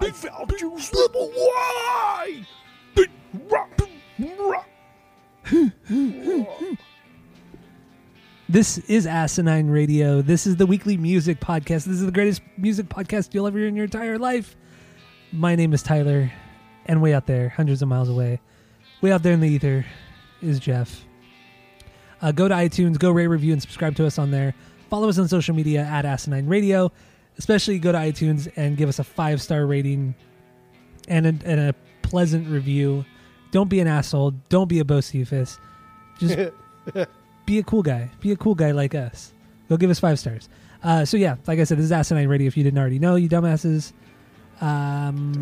I found you, slip away! This is Asinine Radio. This is the weekly music podcast. This is the greatest music podcast you'll ever hear in your entire life. My name is Tyler, and way out there, hundreds of miles away, way out there in the ether, is Jeff. Go to iTunes, go rate, review, and subscribe to us on there. Follow us on social media at Asinine Radio. Especially go to iTunes and give us a 5-star rating and a pleasant review. Don't be an asshole. Don't be a bocephus. Just be a cool guy. Be a cool guy like us. Go give us 5 stars. So, yeah, like I said, this is Asinine Radio if you didn't already know, you dumbasses. Damn,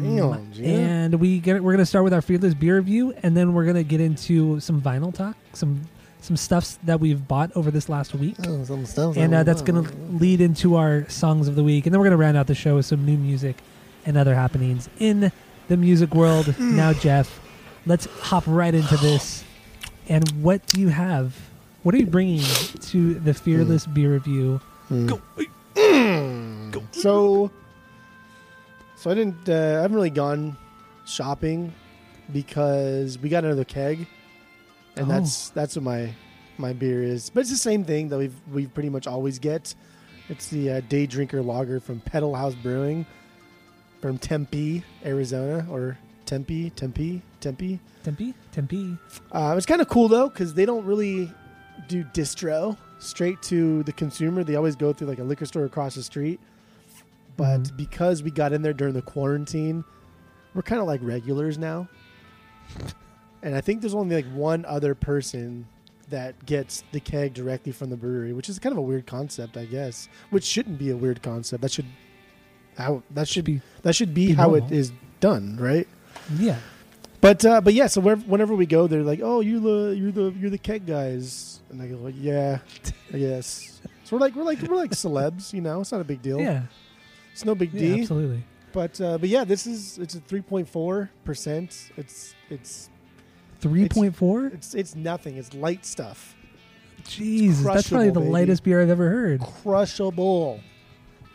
and we're going to start with our Fearless Beer Review, and then we're going to get into some vinyl talk, some stuffs that we've bought over this last week. And that's going to lead into our songs of the week. And then we're going to round out the show with some new music and other happenings in the music world. Now, Jeff, let's hop right into this. And what do you have? What are you bringing to the Fearless Beer Review? Go. So I haven't really gone shopping because we got another keg. And that's what my beer is, but it's the same thing that we pretty much always get. It's the Day Drinker Lager from Petal House Brewing, from Tempe, Arizona, or Tempe. It's kind of cool though because they don't really do distro straight to the consumer. They always go through like a liquor store across the street. But because we got in there during the quarantine, we're kind of like regulars now. And I think there's only like one other person that gets the keg directly from the brewery, which is kind of a weird concept, I guess. Which shouldn't be a weird concept. That should be how normal. It is done, right? Yeah. But yeah. So whenever we go, they're like, "Oh, you're the keg guys," and I go, like, "Yeah, I guess." So we're like celebs, you know? It's not a big deal. Yeah. It's no big deal. Absolutely. But yeah, it's a 3.4%. It's 3.4? It's nothing. It's light stuff. Jesus, that's probably the lightest beer I've ever heard. Crushable.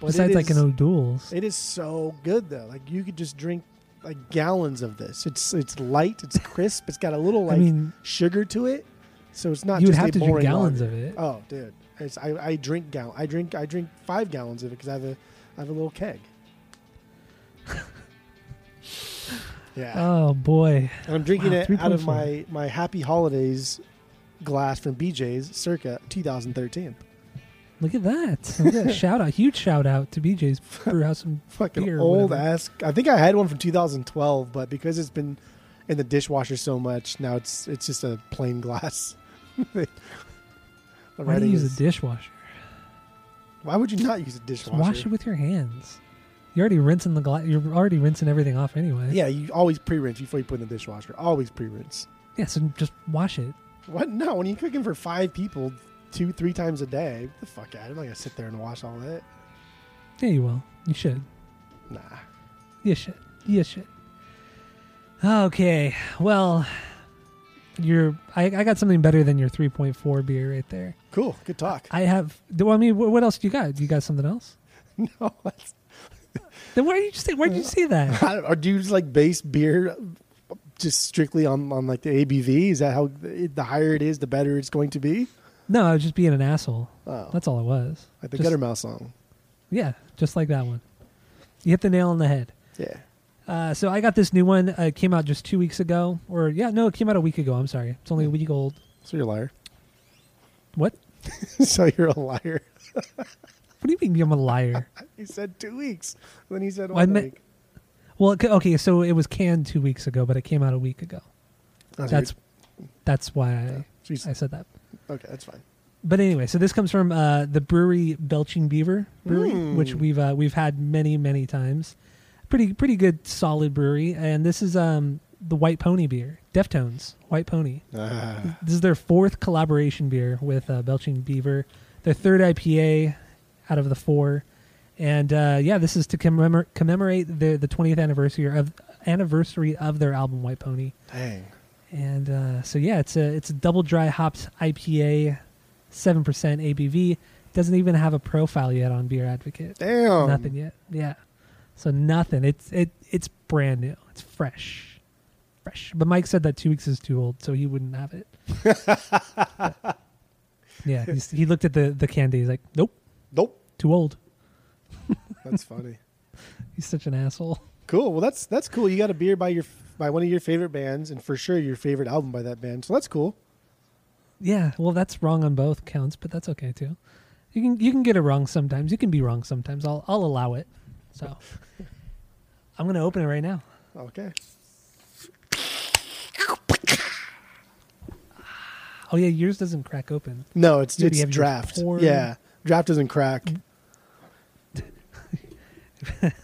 But besides like an O'Doul's. It is so good though. Like you could just drink like gallons of this. It's light. It's crisp. It's got a little like sugar to it. So it's not. You just would have to drink gallons lager. Of it. Oh, dude, I drink 5 gallons of it because I have a little keg. Yeah. Oh, boy. And I'm drinking it out of my Happy Holidays glass from BJ's circa 2013. Look at that. Look at huge shout out to BJ's Brewhouse and fucking beer, old whatever. Ass. I think I had one from 2012, but because it's been in the dishwasher so much, now it's just a plain glass. Why do you use a dishwasher? Why would you not use a dishwasher? Just wash it with your hands. You're already rinsing the glass. You're already rinsing everything off anyway. Yeah, you always pre-rinse before you put it in the dishwasher. Always pre-rinse. Yeah, so just wash it. What? No, when you're cooking for 5 people 2-3 times a day, get the fuck out. I'm not gonna sit there and wash all that. Yeah, you will. You should. Nah. You should. Okay. Well, I got something better than your 3.4 beer right there. Cool. Good talk. What else do you got? You got something else? No. Then why did you say that? Or do you just like base beer just strictly on like the ABV? Is that how the higher it is, the better it's going to be? No, I was just being an asshole. Oh. That's all it was. Like the Guttermouth song. Yeah, just like that one. You hit the nail on the head. Yeah. So I got this new one. It came out just 2 weeks ago. It came out a week ago. I'm sorry. It's only a week old. So you're a liar. What? So you're a liar. What do you mean I'm a liar? He said 2 weeks. Then he said one week. Well, okay, so it was canned 2 weeks ago, but it came out a week ago. That's why I said that. Okay, that's fine. But anyway, so this comes from the brewery Belching Beaver Brewery, which we've had many, many times. Pretty good, solid brewery. And this is the White Pony beer. Deftones, White Pony. This is their fourth collaboration beer with Belching Beaver. Their third IPA out of the four. And yeah, this is to commemorate the 20th anniversary of their album White Pony. Dang. And so yeah, it's a double dry hopped IPA, 7% ABV. Doesn't even have a profile yet on Beer Advocate. Damn. Nothing yet. Yeah. So nothing. It's brand new. It's fresh. But Mike said that 2 weeks is too old, so he wouldn't have it. But, yeah. He looked at the candy. He's like, nope, too old. That's funny. He's such an asshole. Cool. Well, that's cool. You got a beer by one of your favorite bands, and for sure your favorite album by that band. So that's cool. Yeah. Well, that's wrong on both counts, but that's okay too. You can get it wrong sometimes. You can be wrong sometimes. I'll allow it. So I'm gonna open it right now. Okay. Oh yeah, yours doesn't crack open. No, it's draft. Yeah, draft doesn't crack.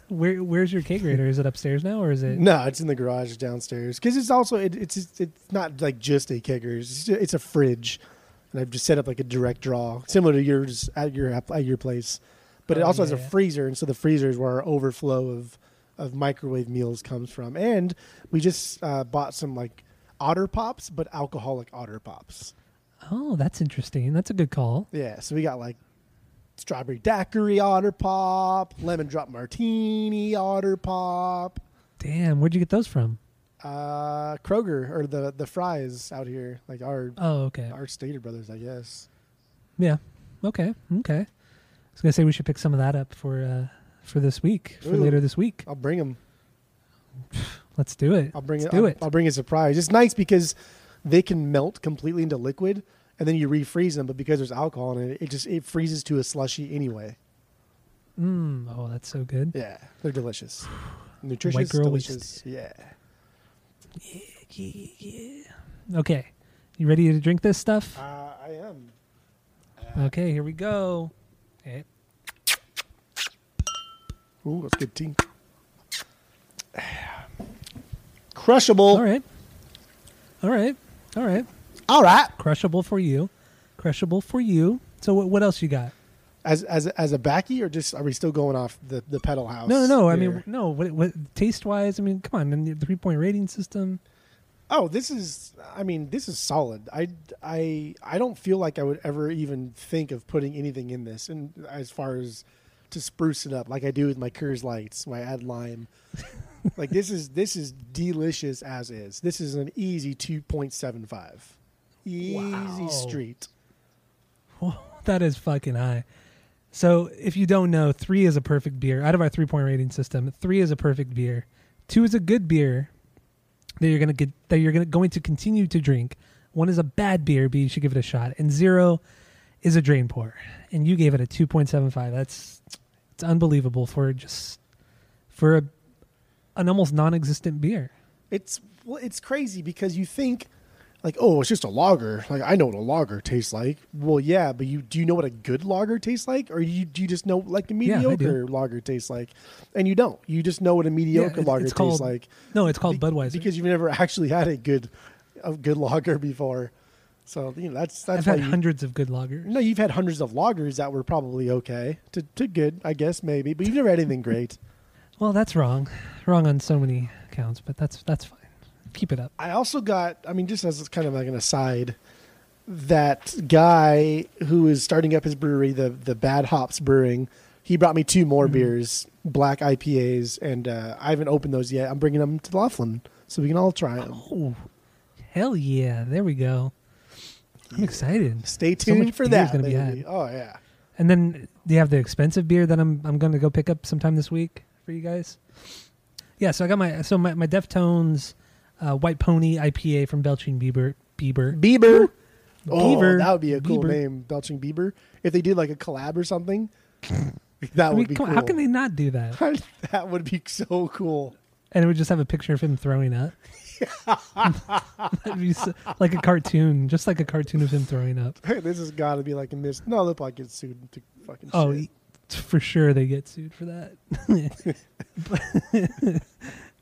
Where's your cake grater? Is it upstairs now, or is it? No, it's in the garage downstairs. Because it's also it's not like just a kegger. It's a fridge, and I've just set up like a direct draw similar to yours at your place. But it also has a freezer, and so the freezer is where our overflow of microwave meals comes from. And we just bought some like Otter Pops, but alcoholic Otter Pops. Oh, that's interesting. That's a good call. Yeah, so we got like strawberry daiquiri Otter Pop, lemon drop martini Otter Pop. Damn, where'd you get those from? Kroger, or the Fries out here, like our our Stater brothers, I guess. Yeah. Okay. I was gonna say we should pick some of that up for this week, for later this week. I'll bring them. Let's do it. I'll bring a surprise. It's nice because they can melt completely into liquid, and then you refreeze them. But because there's alcohol in it, it freezes to a slushy anyway. Oh, that's so good. Yeah, they're delicious, nutritious, white girl delicious. Yeah. Okay, you ready to drink this stuff? I am. Okay, here we go. Okay. Ooh, that's good tea. Crushable. All right. Crushable for you. So what else you got? As a backy, or just are we still going off the Petal House? No. Beer? I mean, no. What taste wise? I mean, come on. And the 3-point rating system. Oh, this is solid. I don't feel like I would ever even think of putting anything in this, and as far as to spruce it up, like I do with my Coors Lights, where I add lime. Like this is delicious as is. This is an easy 2.75. Easy street. Whoa, that is fucking high. So if you don't know, 3 is a perfect beer. Out of our 3-point rating system, 3 is a perfect beer. 2 is a good beer that you're gonna get, that you're going to continue to drink. 1 is a bad beer, but you should give it a shot. And 0 is a drain pour. And you gave it a 2.75. It's unbelievable for an almost non-existent beer. It's crazy because you think like, oh, it's just a lager. Like I know what a lager tastes like. Well, yeah, but do you know what a good lager tastes like, or do you just know like a mediocre lager tastes like? And you don't. You just know what a mediocre lager tastes like. No, it's called Budweiser because you've never actually had a good lager before. So that's I've had hundreds of good lagers. No, you've had hundreds of lagers that were probably okay to good, I guess maybe, but you've never had anything great. Well, that's wrong on so many counts, but that's fine. Keep it up. I also got, I mean, just as kind of like an aside, that guy who is starting up his brewery, the Bat Hops Brewing, he brought me 2 more beers, black IPAs, and I haven't opened those yet. I'm bringing them to Laughlin so we can all try them. Oh, hell yeah! There we go. I'm excited. Stay tuned for that. Oh yeah. And then do you have the expensive beer that I'm going to go pick up sometime this week for you guys? Yeah, so I got my Deftones White Pony IPA from Belching Beaver. Oh, Beaver. That would be a cool name, Belching Beaver. If they did like a collab or something, would be cool. How can they not do that? That would be so cool. And it would just have a picture of him throwing up. That'd be like a cartoon, just like a cartoon of him throwing up. Hey, this has got to be like a mist. No, they'll probably get sued to fucking shit. For sure they get sued for that.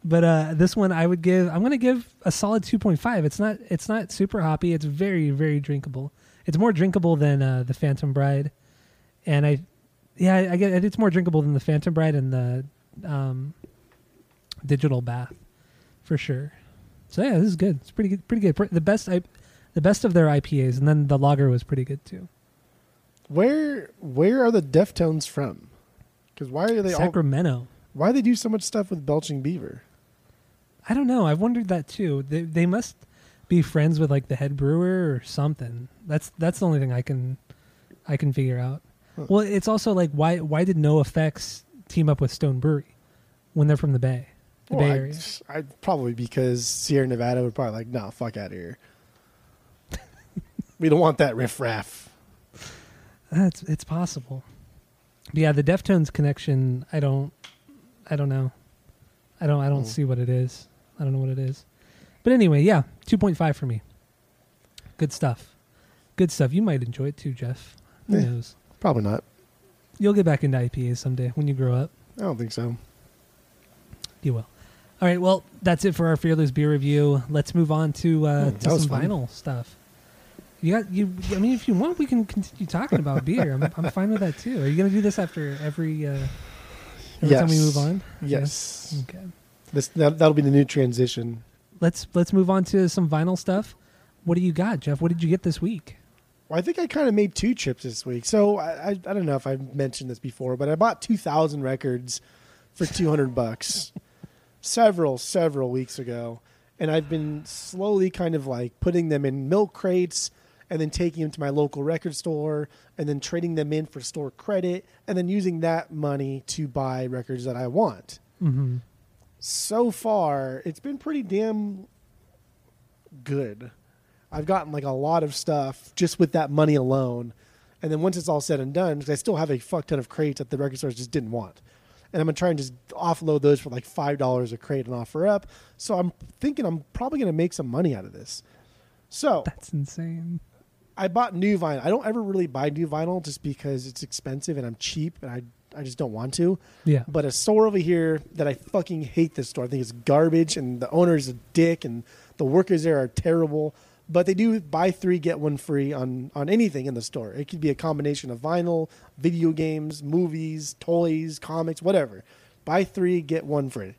But this one I would give, I'm going to give a solid 2.5. It's not super hoppy. It's very, very drinkable. It's more drinkable than the Phantom Bride. And I get it. It's more drinkable than the Phantom Bride and the Digital Bath for sure. So yeah, this is good. It's pretty good. The best of their IPAs, and then the lager was pretty good too. Where are the Deftones from? Because why are they Sacramento? Why they do so much stuff with Belching Beaver? I don't know. I've wondered that too. They must be friends with like the head brewer or something. That's the only thing I can figure out. Huh. Well, it's also like why did NoFX team up with Stone Brewery when they're from the Bay? Bay Area. I'd probably because Sierra Nevada would probably like, no, fuck out of here. We don't want that riffraff. It's possible. But yeah, the Deftones connection, I don't know. I don't see what it is. I don't know what it is. But anyway, yeah, 2.5 for me. Good stuff. Good stuff. You might enjoy it too, Jeff. Who knows? Probably not. You'll get back into IPAs someday when you grow up. I don't think so. You will. All right, well, that's it for our Fearless Beer review. Let's move on to some vinyl stuff. I mean, if you want, we can continue talking about beer. I'm fine with that too. Are you going to do this after every time we move on? Yes. Okay. That'll be the new transition. Let's move on to some vinyl stuff. What do you got, Jeff? What did you get this week? Well, I think I kind of made two trips this week. So I don't know if I've mentioned this before, but I bought 2,000 records for $200. Several weeks ago, and I've been slowly kind of like putting them in milk crates and then taking them to my local record store and then trading them in for store credit and then using that money to buy records that I want. Mm-hmm. So far, it's been pretty damn good. I've gotten like a lot of stuff just with that money alone. And then once it's all said and done, because I still have a fuck ton of crates that the record stores just didn't want. And I'm going to try and just offload those for like $5 a crate and offer up. So I'm thinking I'm probably going to make some money out of this. So that's insane. I bought new vinyl. I don't ever really buy new vinyl just because it's expensive and I'm cheap and I just don't want to. Yeah. But a store over here that I fucking hate this store. I think it's garbage and the owner's a dick and the workers there are terrible. But they do buy three, get one free on anything in the store. It could be a combination of vinyl, video games, movies, toys, comics, whatever. Buy three, get one free.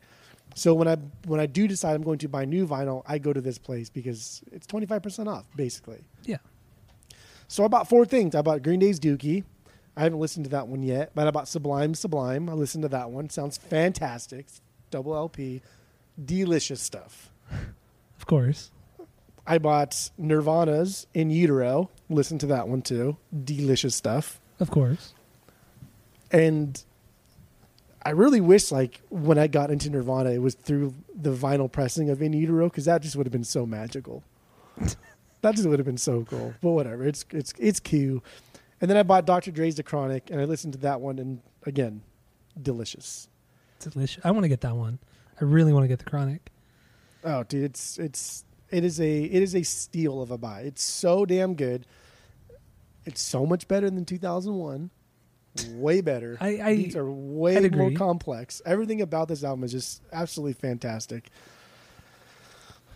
So when I do decide I'm going to buy new vinyl, I go to this place because it's 25% off, basically. Yeah. So I bought four things. I bought Green Day's Dookie. I haven't listened to that one yet, but I bought Sublime. I listened to that one. Sounds fantastic. It's double LP. Delicious stuff. Of course. I bought Nirvana's In Utero. Listen to that one too. Delicious stuff. Of course. And I really wish like when I got into Nirvana, it was through the vinyl pressing of In Utero because that just would have been so magical. That just would have been so cool. But whatever. It's cute. And then I bought Dr. Dre's The Chronic and I listened to that one and again, delicious. Delicious. I want to get that one. I really want to get The Chronic. Oh, dude, It is a steal of a buy. It's so damn good. It's so much better than 2001. Way better. These are way more complex. Everything about this album is just absolutely fantastic.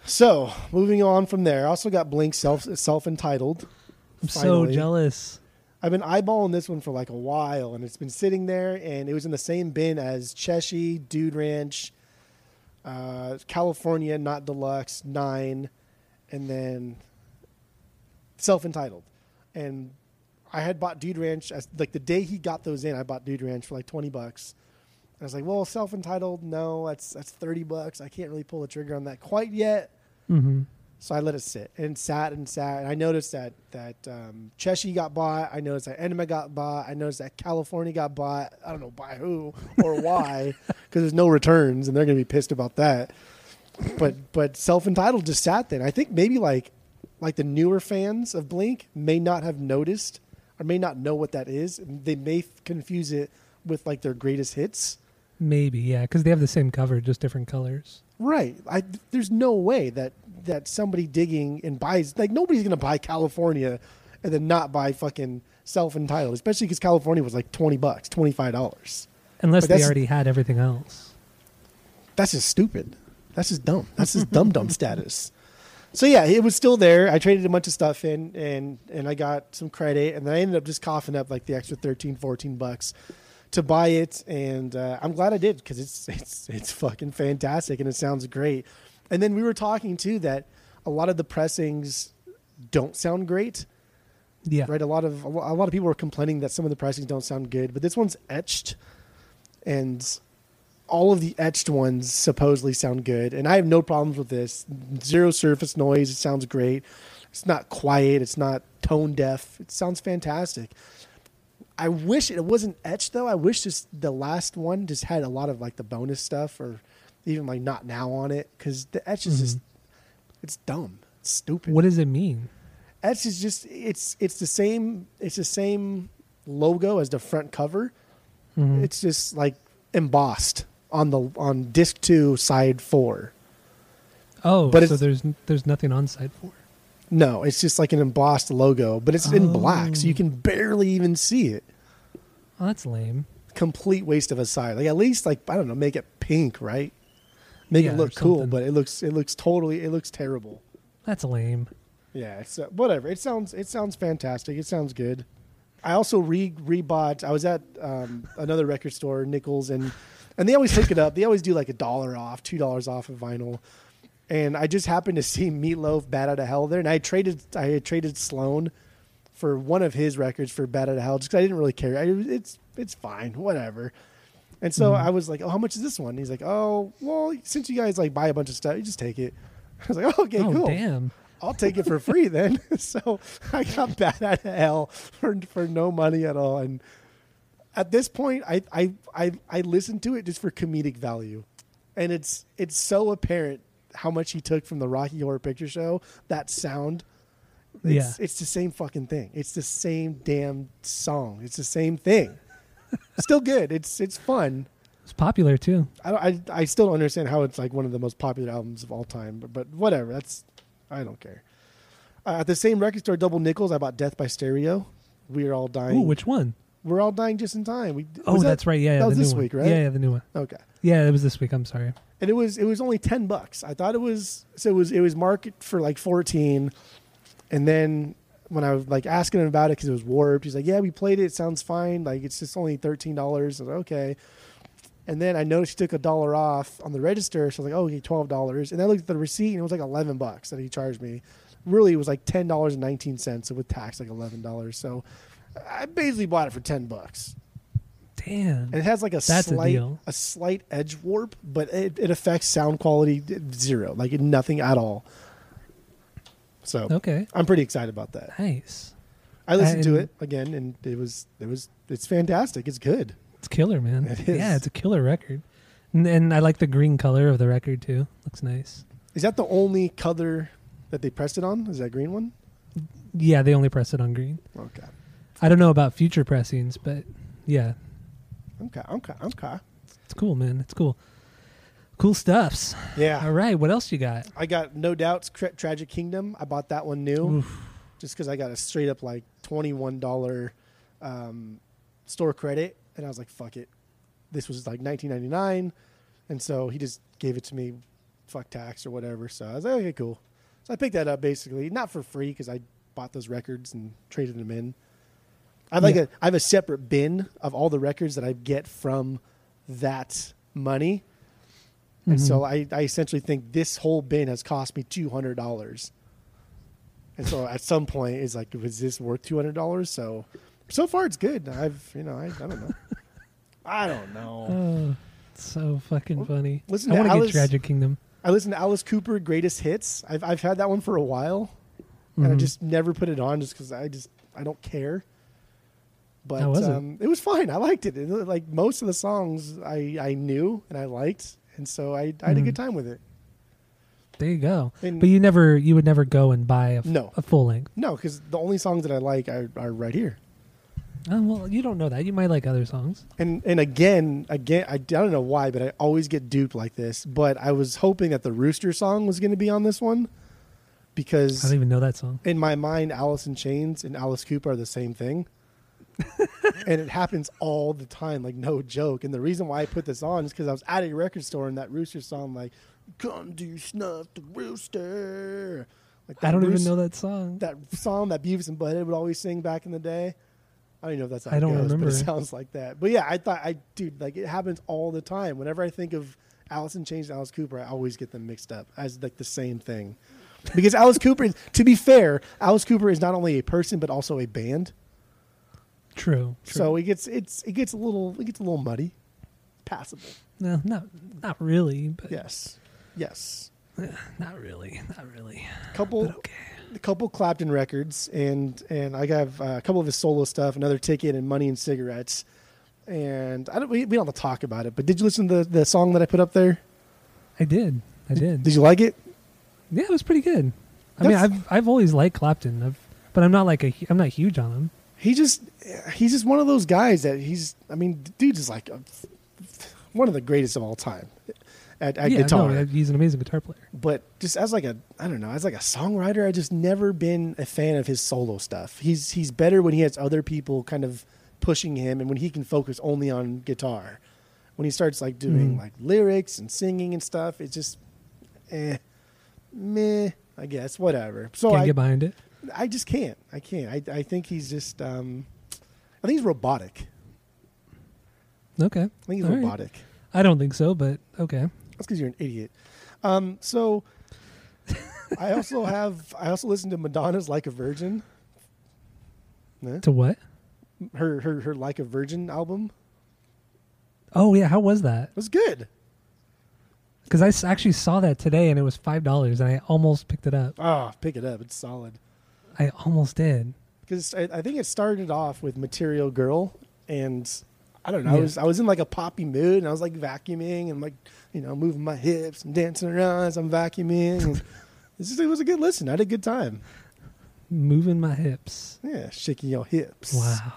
So moving on from there, I also got Blink's self-titled. I'm finally. So jealous. I've been eyeballing this one for like a while, and it's been sitting there, and it was in the same bin as Cheshire, Dude Ranch, California, Not Deluxe, 9, and then Self-Titled. And I had bought Dude Ranch as like the day he got those in. I bought Dude Ranch for like $20. And I was like, well, Self-Titled, no, that's $30. I can't really pull the trigger on that quite yet. Mm-hmm. So I let it sit and sat. And I noticed that Cheshire got bought. I noticed that Enema got bought. I noticed that California got bought. I don't know by who or why, because there's no returns, and they're going to be pissed about that. But Self-Titled just sat there. And I think maybe like the newer fans of Blink may not have noticed or may not know what that is. They may confuse it with like their greatest hits. Maybe, yeah, because they have the same cover, just different colors. Right. There's no way that somebody digging and buys, like nobody's going to buy California and then not buy fucking Self-Titled, especially because California was like $20, $25. Unless they already had everything else. that's just stupid. That's just dumb. That's just dumb status. So yeah, it was still there. I traded a bunch of stuff in, and I got some credit, and then I ended up just coughing up like the extra $13-14 to buy it, and I'm glad I did because it's fucking fantastic and it sounds great. And then we were talking too that a lot of the pressings don't sound great. Yeah. Right. A lot of people were complaining that some of the pressings don't sound good, but this one's etched, and all of the etched ones supposedly sound good. And I have no problems with this. Zero surface noise. It sounds great. It's not quiet. It's not tone deaf. It sounds fantastic. I wish it wasn't etched though. I wish just the last one just had a lot of like the bonus stuff or even like Not Now on it. Cause the etch is just, it's dumb. It's stupid. What does it mean? Etch is just, it's the same logo as the front cover. Mm-hmm. It's just like embossed on disc 2 side 4. Oh, but so there's nothing on side 4. No, it's just like an embossed logo, but it's in black, so you can barely even see it. Well, that's lame. Complete waste of a side. Like at least like I don't know, make it pink, right? Make it look cool, but it looks terrible. That's lame. Yeah, it's whatever. It sounds fantastic. It sounds good. I also rebought. I was at another record store, Nichols, and they always pick it up. They always do like $1 off, $2 off of vinyl. And I just happened to see Meatloaf Bat Out of Hell there, and I traded Sloan for one of his records for Bat Out of Hell just because I didn't really care. It's fine, whatever. And so I was like, oh, how much is this one? And he's like, oh, well, since you guys like buy a bunch of stuff, you just take it. I was like, oh, cool. Damn. I'll take it for free then. So I got Bat Out of Hell for no money at all. And at this point, I listened to it just for comedic value. And it's so apparent how much he took from the Rocky Horror Picture Show, that sound. It's the same fucking thing. It's the same damn song. It's the same thing. Still good. It's fun. It's popular too. I still don't understand how it's like one of the most popular albums of all time, but whatever. That's... I don't care. At the same record store, Double Nickels, I bought Death by Stereo. We Are All Dying. Ooh, which one? We're All Dying Just in Time. That's right. Yeah, that was this week, right? Yeah, the new one. Okay. Yeah, it was this week. I'm sorry. And it was only $10. I thought it was market for like 14, and then when I was like asking him about it because it was warped, he's like, "Yeah, we played it. It sounds fine. Like it's just only $13." I was like, "Okay." And then I noticed he took $1 off on the register. So I was like, oh, okay, $12. And I looked at the receipt, and it was like $11 that he charged me. Really, it was like $10.19. So with tax, like $11. So I basically bought it for $10. Damn. And it has like a slight edge warp, but it affects sound quality zero. Like nothing at all. So okay. I'm pretty excited about that. Nice. I listened to it again, and it's fantastic. It's good. It's killer, man. It is. Yeah, it's a killer record. And I like the green color of the record, too. Looks nice. Is that the only color that they pressed it on? Is that green one? Yeah, they only pressed it on green. Okay. I don't know about future pressings, but yeah. Okay. It's cool, man. It's cool. Cool stuffs. Yeah. All right, what else you got? I got No Doubt's Tragic Kingdom. I bought that one new. Oof. Just because I got a straight up like $21 store credit. And I was like, fuck it. This was like $19.99. And so he just gave it to me, fuck tax or whatever. So I was like, okay, cool. So I picked that up basically, not for free because I bought those records and traded them in. I have a separate bin of all the records that I get from that money. Mm-hmm. And so I essentially think this whole bin has cost me $200. And so at some point it's like, was this worth $200? So far, it's good. I don't know. Oh, it's so fucking funny. I want to get Tragic Kingdom. I listened to Alice Cooper Greatest Hits. I've had that one for a while, and I just never put it on just because I don't care. But how was it? It was fine. I liked it. Like most of the songs, I knew and I liked, and so I had a good time with it. There you go. And but you would never go and buy a full length. No, because the only songs that I like are right here. Oh, well, you don't know that. You might like other songs. And again, I don't know why, but I always get duped like this. But I was hoping that the Rooster song was going to be on this one because I don't even know that song. In my mind, Alice in Chains and Alice Cooper are the same thing. And it happens all the time, like no joke. And the reason why I put this on is because I was at a record store and that Rooster song, like, come do you snuff the rooster. Like I don't even know that song. That song that Beavis and Butthead would always sing back in the day. I don't even know if that's how I don't goes, remember. But it sounds like that. But yeah, I thought, dude, like it happens all the time. Whenever I think of Alice in Chains and Alice Cooper, I always get them mixed up as like the same thing. Because Alice Cooper, is, to be fair, Alice Cooper is not only a person but also a band. True. So it gets a little muddy, passable. No, not really. But yes. Not really. A couple Clapton records, and I have a couple of his solo stuff, Another Ticket, and Money and Cigarettes. And I don't. We don't have to talk about it. But did you listen to the song that I put up there? I did. Did you like it? Yeah, it was pretty good. I mean, I've always liked Clapton, but I'm not I'm not huge on him. He's just one of those guys that dude is like one of the greatest of all time at guitar. No, he's an amazing guitar player. But just as as a songwriter, I just never been a fan of his solo stuff. He's better when he has other people kind of pushing him and when he can focus only on guitar. When he starts like doing like lyrics and singing and stuff, it's just meh, I guess, whatever. So can't get behind it. I just can't. I can't. I think he's just. I think he's robotic. Okay. I think he's all robotic. Right. I don't think so, but okay. That's because you're an idiot. So, I also listened to Madonna's "Like a Virgin." Huh? To what? Her "Like a Virgin" album. Oh yeah, how was that? It was good. Because I actually saw that today, and it was $5, and I almost picked it up. Oh, pick it up. It's solid. I almost did. Because I think it started off with Material Girl, and I don't know. Yeah. I was in like a poppy mood, and I was like vacuuming and like, you know, moving my hips and dancing around as I'm vacuuming. It was a good listen. I had a good time. Moving my hips. Yeah, shaking your hips. Wow.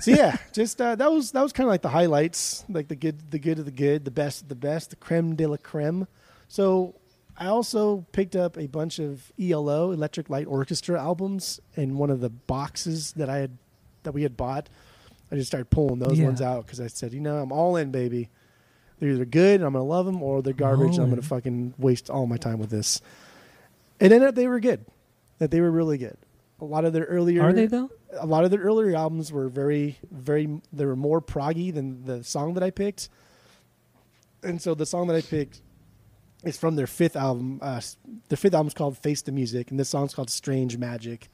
So yeah, just that was kind of like the highlights, like the good of the good, the best of the best, the creme de la creme. So I also picked up a bunch of ELO, Electric Light Orchestra albums, in one of the boxes that we had bought. I just started pulling those ones out because I said, you know, I'm all in, baby. They're either good and I'm gonna love them, or they're garbage and I'm gonna fucking waste all my time with this. And ended up they were good. That they were really good. A lot of their earlier albums were very, very. They were more proggy than the song that I picked, and so the song that I picked is from their fifth album. Their fifth album is called "Face the Music," and this song's called "Strange Magic,"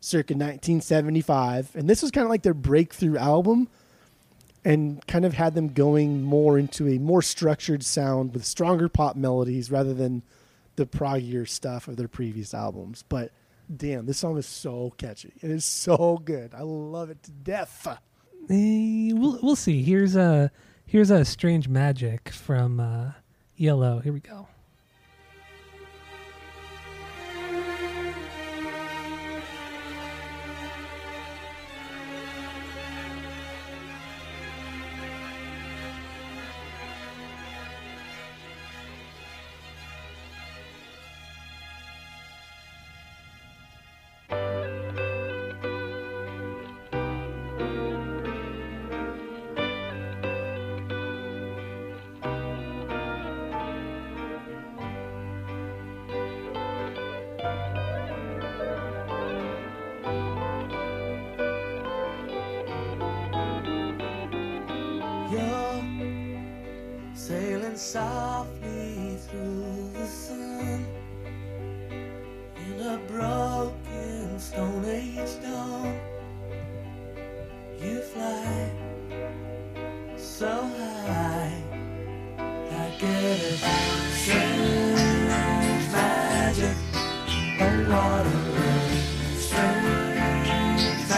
circa 1975. And this was kind of like their breakthrough album, and kind of had them going more into a more structured sound with stronger pop melodies rather than the proggier stuff of their previous albums, but. Damn, this song is so catchy. It is so good. I love it to death. We'll see. Here's a Strange Magic from ELO. Here we go. Softly through the sun, in a broken stone age dawn, you fly so high, I get it, strange magic, the water, strange magic.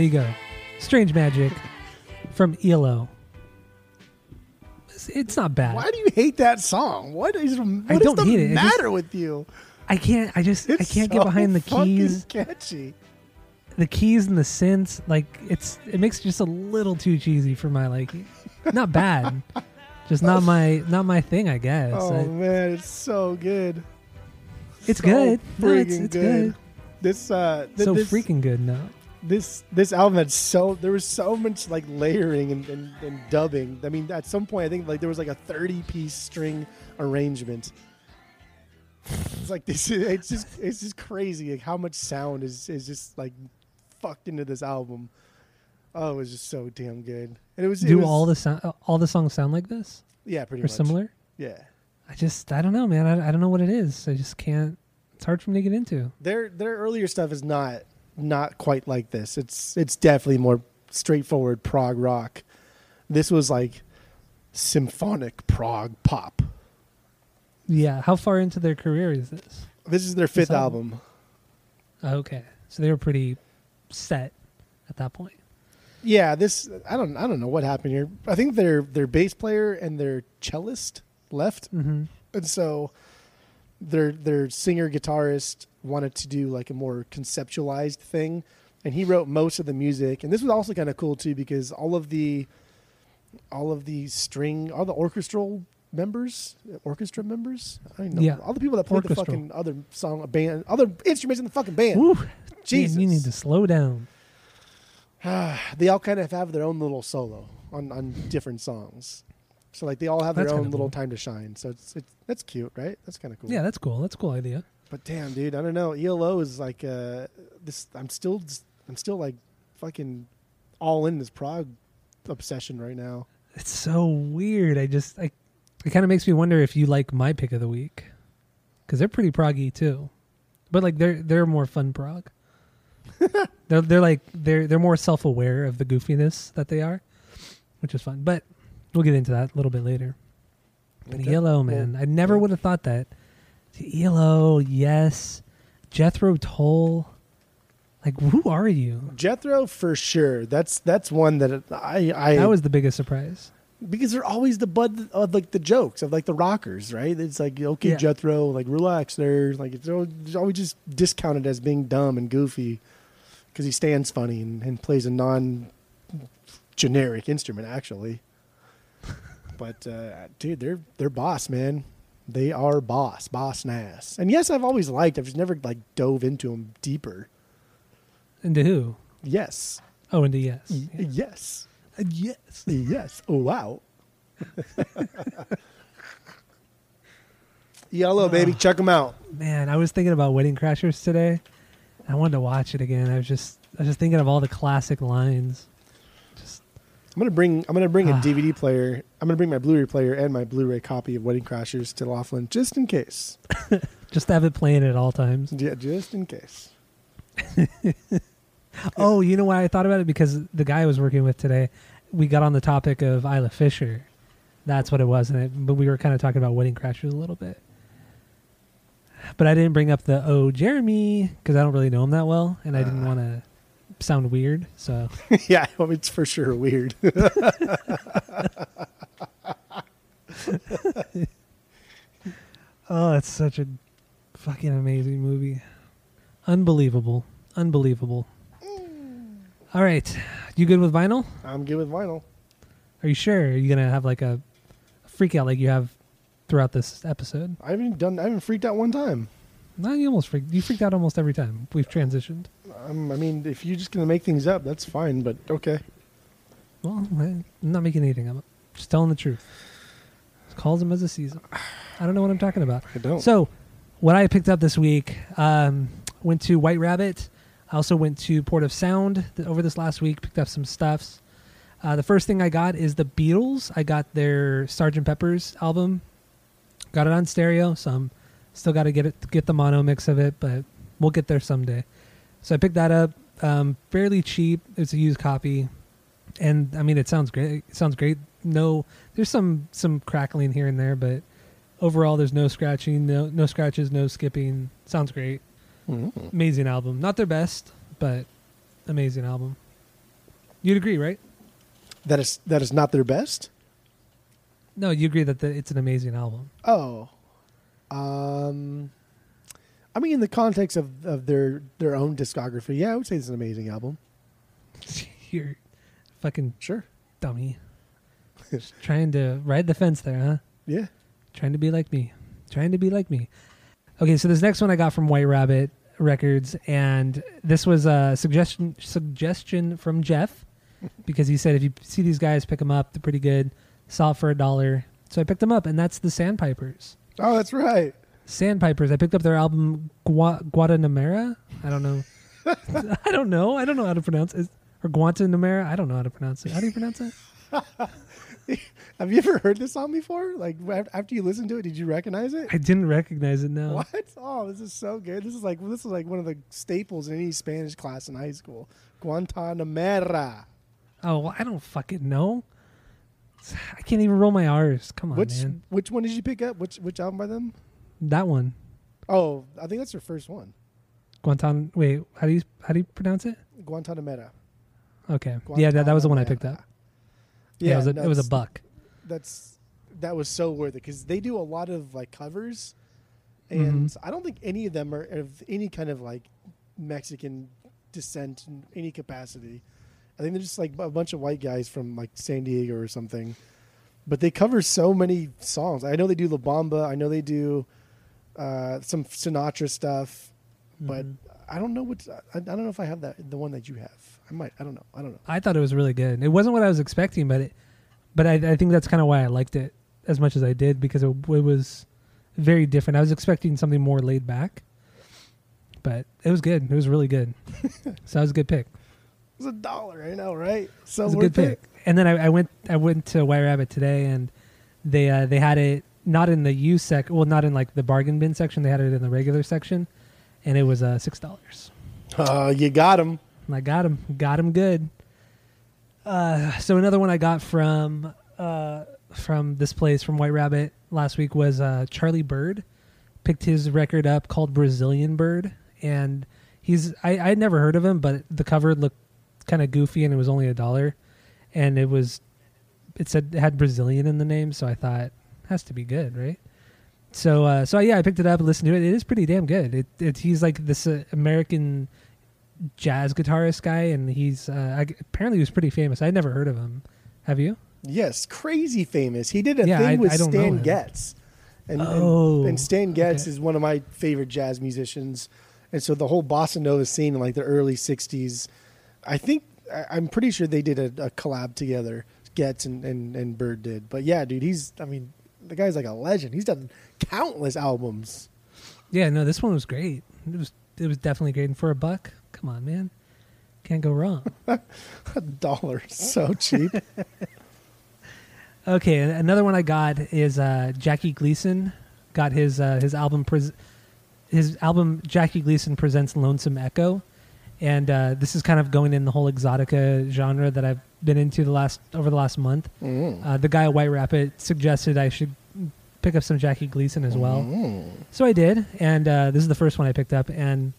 There you go. Strange Magic from ELO. It's not bad. Why do you hate that song? What is the matter with you? I can't get behind the keys. Catchy. The keys and the synths, like it makes it just a little too cheesy for my liking. Not bad. Just not my thing, I guess. Oh man, it's so good. It's so good. It's good. This freaking good now. This album had there was so much like layering and dubbing. I mean, at some point I think like there was like a 30-piece string arrangement. It's like this. It's just crazy like how much sound is just like fucked into this album. Oh, it was just so damn good. And all the songs sound like this? Yeah, pretty much. Or similar? Yeah. I don't know, man. I don't know what it is. I just can't. It's hard for me to get into. Their earlier stuff is not quite like this. It's definitely more straightforward prog rock. This was like symphonic prog pop. Yeah. How far into their career is this? This is their fifth album. Okay, so they were pretty set at that point. Yeah. I don't know what happened here. I think their bass player and their cellist left, mm-hmm. and so their singer guitarist wanted to do like a more conceptualized thing, and he wrote most of the music. And this was also kind of cool too, because all the orchestra members, I don't know, yeah. all the people that played the fucking other instruments in the fucking band. Ooh, Jesus, man, you need to slow down. They all kind of have their own little solo on different songs. So like they all have their own little time to shine. So it's that's cute, right? That's kind of cool. Yeah, that's cool. That's a cool idea. But damn, dude, I don't know. ELO is like this. I'm still like fucking all in this prog obsession right now. It's so weird. It kind of makes me wonder if you like my pick of the week, because they're pretty proggy too, but like they're more fun prog. they're more self aware of the goofiness that they are, which is fun. But we'll get into that a little bit later. But okay. ELO, man, cool. I never would have thought that. ELO, Yes, Jethro Tull. Like, who are you? Jethro for sure. That's one that I that was the biggest surprise, because they're always the butt of like the jokes of like the rockers, right? It's like, okay, yeah. Jethro, like relax. There's like it's always just discounted as being dumb and goofy because he stands funny and plays a non-generic instrument actually. But dude, they're boss, man. They are boss nass. And Yes, I've always liked. I've just never like dove into them deeper. Into who? Yes. Oh, into Yes. Yeah. Yes. Yes. Yes. Oh, wow. Yellow, baby. Check them out. Man, I was thinking about Wedding Crashers today. I wanted to watch it again. I was just thinking of all the classic lines. I'm gonna bring a DVD player. I'm gonna bring my Blu-ray player and my Blu-ray copy of Wedding Crashers to Laughlin just in case. Just have it playing at all times. Yeah, just in case. Oh, you know why I thought about it? Because the guy I was working with today, we got on the topic of Isla Fisher. That's what it was, but we were kind of talking about Wedding Crashers a little bit. But I didn't bring up the Jeremy because I don't really know him that well, and I didn't want to sound weird, so yeah, well, it's for sure weird. Oh, it's such a fucking amazing movie. Unbelievable. All right, you good with vinyl? I'm good with vinyl. Are you sure? Are you gonna have like a freak out like you have throughout this episode? I haven't freaked out one time. No, you freaked out almost every time we've transitioned. I mean, if you're just going to make things up, that's fine, but okay. Well, I'm not making anything up. I'm just telling the truth. Just calls them as a season. I don't know what I'm talking about. I don't. So, what I picked up this week, went to White Rabbit. I also went to Port of Sound over this last week, picked up some stuffs. The first thing I got is the Beatles. I got their Sgt. Pepper's album. Got it on stereo, so I'm still got to get the mono mix of it, but we'll get there someday. So I picked that up, fairly cheap. It's a used copy, and I mean it sounds great. No, there's some crackling here and there, but overall there's no scratching, no scratches, no skipping. Sounds great. Mm-hmm. Amazing album. Not their best, but amazing album. You'd agree, right? That is not their best? No, you agree that it's an amazing album. Oh. I mean, in the context of their own discography, yeah, I would say it's an amazing album. You're fucking sure dummy. Just trying to ride the fence there, huh? Yeah. Trying to be like me. Okay, so this next one I got from White Rabbit Records, and this was a suggestion from Jeff, because he said, if you see these guys, pick them up. They're pretty good. Saw for $1. So I picked them up, and that's the Sandpipers. Oh, that's right. Sandpipers. I picked up their album Guantanamera. I don't know. I don't know how to pronounce it. Or Guantanamera. I don't know how to pronounce it. How do you pronounce it? Have you ever heard this song before? Like, after you listened to it, did you recognize it? I didn't recognize it, no. What? Oh, this is so good. This is like one of the staples in any Spanish class in high school. Guantanamera. Oh, well, I don't fucking know. I can't even roll my R's. Come on, man. Which one did you pick up? Which album by them? That one. Oh, I think that's their first one. Wait, how do you pronounce it? Guantanamera. Okay. Guantanamera. Yeah, that was the one I picked up. Yeah, it was a buck. That was so worth it, because they do a lot of like covers, and mm-hmm. I don't think any of them are of any kind of like Mexican descent in any capacity. I think they're just like a bunch of white guys from like San Diego or something, but they cover so many songs. I know they do La Bamba. I know they do some Sinatra stuff, mm-hmm. but I don't know I don't know if I have the one that you have. I might. I don't know. I thought it was really good. It wasn't what I was expecting, but I think that's kind of why I liked it as much as I did, because it was very different. I was expecting something more laid back, but it was good. It was really good. So that was a good pick. It was $1. I know, right? So it was a good pick. And then I went to White Rabbit today, and they had it not in the used section. Well, not in like the bargain bin section. They had it in the regular section. And it was $6. You got him. I got him. Got him good. So another one I got from this place, from White Rabbit last week, was Charlie Bird. Picked his record up called Brazilian Bird. And I had never heard of him, but the cover looked kind of goofy, and it was only $1. And it had Brazilian in the name, so I thought it has to be good, right? So yeah, I picked it up and listened to it. It is pretty damn good. He's like this American jazz guitarist guy, and he's apparently he was pretty famous. I'd never heard of him. Have you? Yes, crazy famous. He did a thing with Stan Getz. And Stan Getz is one of my favorite jazz musicians. And so the whole bossa nova scene in like the early 60s, I think, I'm pretty sure they did a collab together, Getz and Bird did. But yeah, dude, the guy's like a legend. He's done countless albums. Yeah, no, this one was great. It was definitely great. And for $1, come on, man. Can't go wrong. $1, so cheap. Okay, another one I got is Jackie Gleason. Got his album Jackie Gleason Presents Lonesome Echo. And this is kind of going in the whole Exotica genre that I've been into over the last month. Mm. The guy at White Rabbit suggested I should pick up some Jackie Gleason as well. Mm. So I did, and this is the first one I picked up. And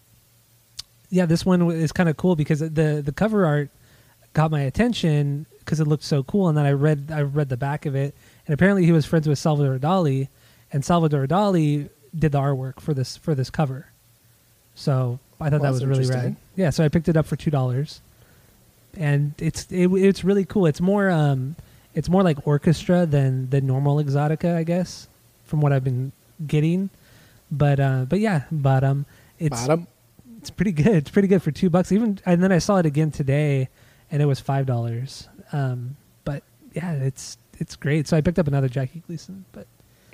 yeah, this one is kind of cool because the cover art got my attention because it looked so cool. And then I read the back of it, and apparently he was friends with Salvador Dali, and Salvador Dali did the artwork for this cover. So I thought that was really rad. Yeah, so I picked it up for $2, and it's really cool. It's more like orchestra than normal Exotica, I guess, from what I've been getting. But yeah, it's pretty good. It's pretty good for $2. Even and then I saw it again today, and it was $5. But yeah, it's great. So I picked up another Jackie Gleason, but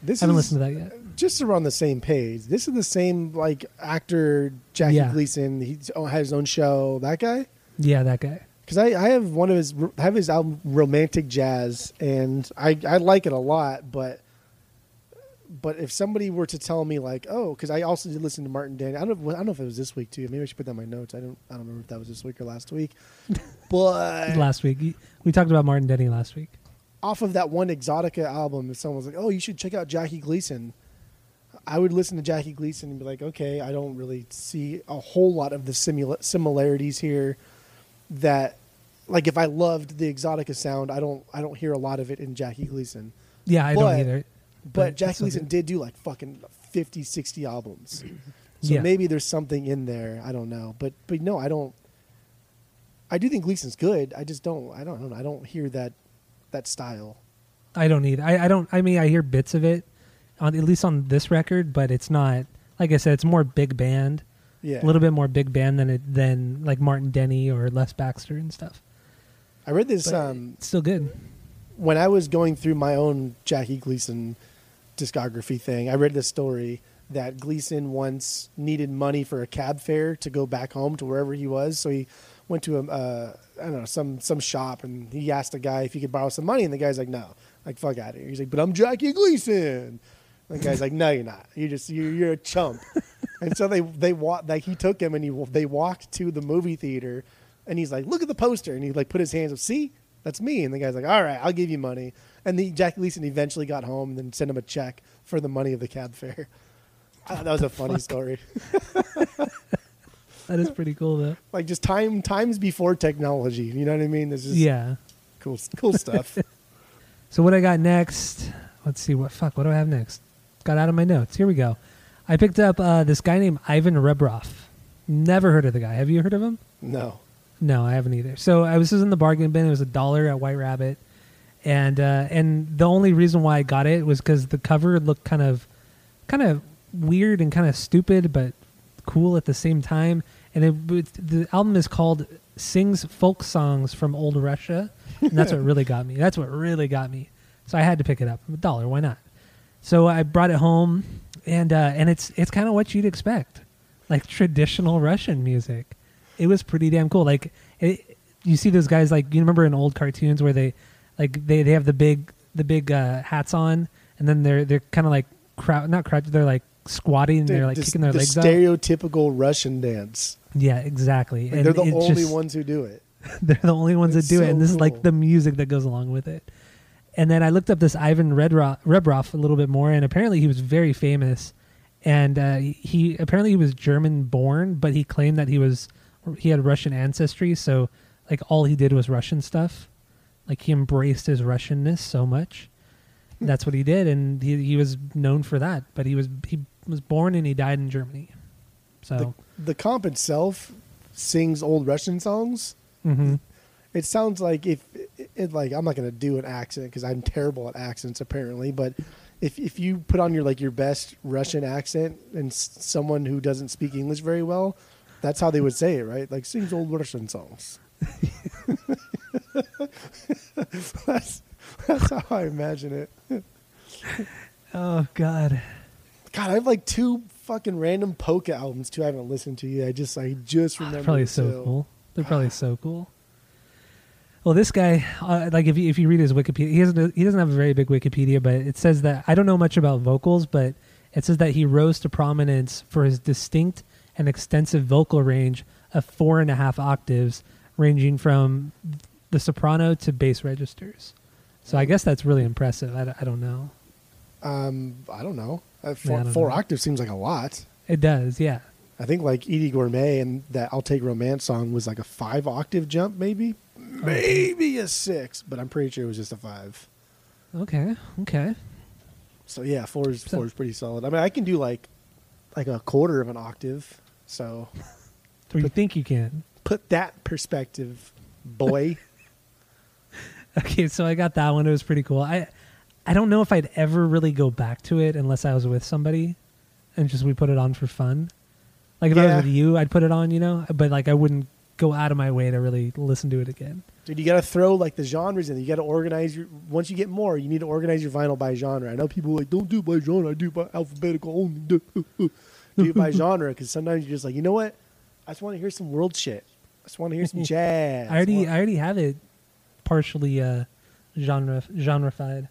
I haven't listened to that yet. Just around the same page. This is the same like actor Jackie Gleason. He has his own show. That guy. Yeah, that guy. Because I have his album Romantic Jazz, and I like it a lot. But if somebody were to tell me like, oh, because I also did listen to Martin Denny. I don't know if it was this week too. Maybe I should put that in my notes. I don't remember if that was this week or last week. But last week we talked about Martin Denny last week. Off of that one Exotica album, if someone was like, oh, you should check out Jackie Gleason, I would listen to Jackie Gleason and be like, okay, I don't really see a whole lot of the similarities here that like if I loved the Exotica sound, I don't hear a lot of it in Jackie Gleason. Yeah, I don't either. But Jackie Gleason did do like fucking 50, 60 albums. So maybe there's something in there. I don't know. But no, I don't. I do think Gleason's good. I just don't. I don't know. I don't hear that style. I don't either. I don't. I mean, I hear bits of it, at least on this record. But it's not. Like I said, it's more big band. Yeah. A little bit more big band than like Martin Denny or Les Baxter and stuff. I read this. It's still good. When I was going through my own Jackie Gleason discography thing, I read this story that Gleason once needed money for a cab fare to go back home to wherever he was. So he went to some shop and he asked a guy if he could borrow some money. And the guy's like, no, like fuck out of here. He's like, but I'm Jackie Gleason. And the guy's like, no, you're not. You're a chump. And so they walked, like he took him and they walked to the movie theater and he's like, look at the poster. And he like put his hands up, see? That's me. And the guy's like, all right, I'll give you money. And Jackie Gleason eventually got home and then sent him a check for the money of the cab fare. I thought that was a funny story. That is pretty cool, though. Like just times before technology. You know what I mean? This is cool stuff. So what I got next? Let's see. What do I have next? Got out of my notes. Here we go. I picked up this guy named Ivan Rebroff. Never heard of the guy. Have you heard of him? No. No, I haven't either. So I was just in the bargain bin. It was $1 at White Rabbit, and the only reason why I got it was because the cover looked kind of weird and kind of stupid, but cool at the same time. And the album is called "Sings Folk Songs from Old Russia," and that's what really got me. That's what really got me. So I had to pick it up. $1, why not? So I brought it home, and it's kind of what you'd expect, like traditional Russian music. It was pretty damn cool. Like you see those guys, like you remember in old cartoons where they have the big hats on, and then they're kind of like they're like squatting, and they're like kicking their legs up. The stereotypical Russian dance. Yeah, exactly. Like, and they're the only ones who do it. They're the only ones that do it, and this is like the music that goes along with it. And then I looked up this Ivan Rebroff a little bit more, and apparently he was very famous, and he was German born, but he claimed that he had Russian ancestry, so like all he did was Russian stuff. Like he embraced his Russianness so much. That's what he did, and he was known for that. But he was born and he died in Germany. So the comp itself sings old Russian songs. Mm-hmm. It sounds like I'm not going to do an accent because I'm terrible at accents apparently. But if you put on your best Russian accent and someone who doesn't speak English very well. That's how they would say it, right? Like, sings old Russian songs. that's how I imagine it. Oh, God. God, I have like 2 fucking random polka albums, too, I haven't listened to yet. I just remember. They're probably so cool. They're probably so cool. Well, this guy, like, if you read his Wikipedia, he doesn't have a very big Wikipedia, but it says that, I don't know much about vocals, but it says that he rose to prominence for his distinct an extensive vocal range of 4.5 octaves, ranging from the soprano to bass registers. So I guess that's really impressive. I don't know. I don't know. Four octaves seems like a lot. It does, yeah. I think like Edie Gourmet and that I'll Take Romance song was like a 5 octave jump, maybe. Maybe a 6, but I'm pretty sure it was just a 5. Okay. So yeah, four is pretty solid. I mean, I can do like a quarter of an octave. So you think you can put that perspective, boy. Okay. So I got that one. It was pretty cool. I don't know if I'd ever really go back to it unless I was with somebody and just, we put it on for fun. Like if I was with you, I'd put it on, you know, but like, I wouldn't go out of my way to really listen to it again. Dude, you got to throw like the genres in. You got to organize once you get more, you need to organize your vinyl by genre. I know people are like, don't do by genre. I do by alphabetical only. Do by genre, because sometimes you're just like, you know what? I just want to hear some world shit. I just want to hear some jazz. I already have it partially genrefied.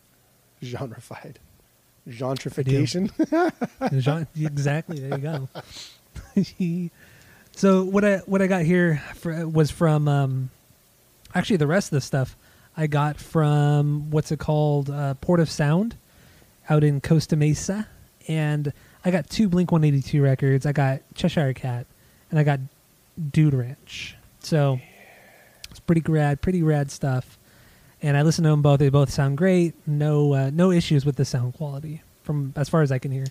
Gentrification. Exactly. There you go. So what I got here was from actually the rest of the stuff I got from what's it called Port of Sound out in Costa Mesa, and I got 2 Blink-182 records. I got Cheshire Cat, and I got Dude Ranch. So It's pretty rad stuff. And I listen to them both. They both sound great. No issues with the sound quality from as far as I can hear.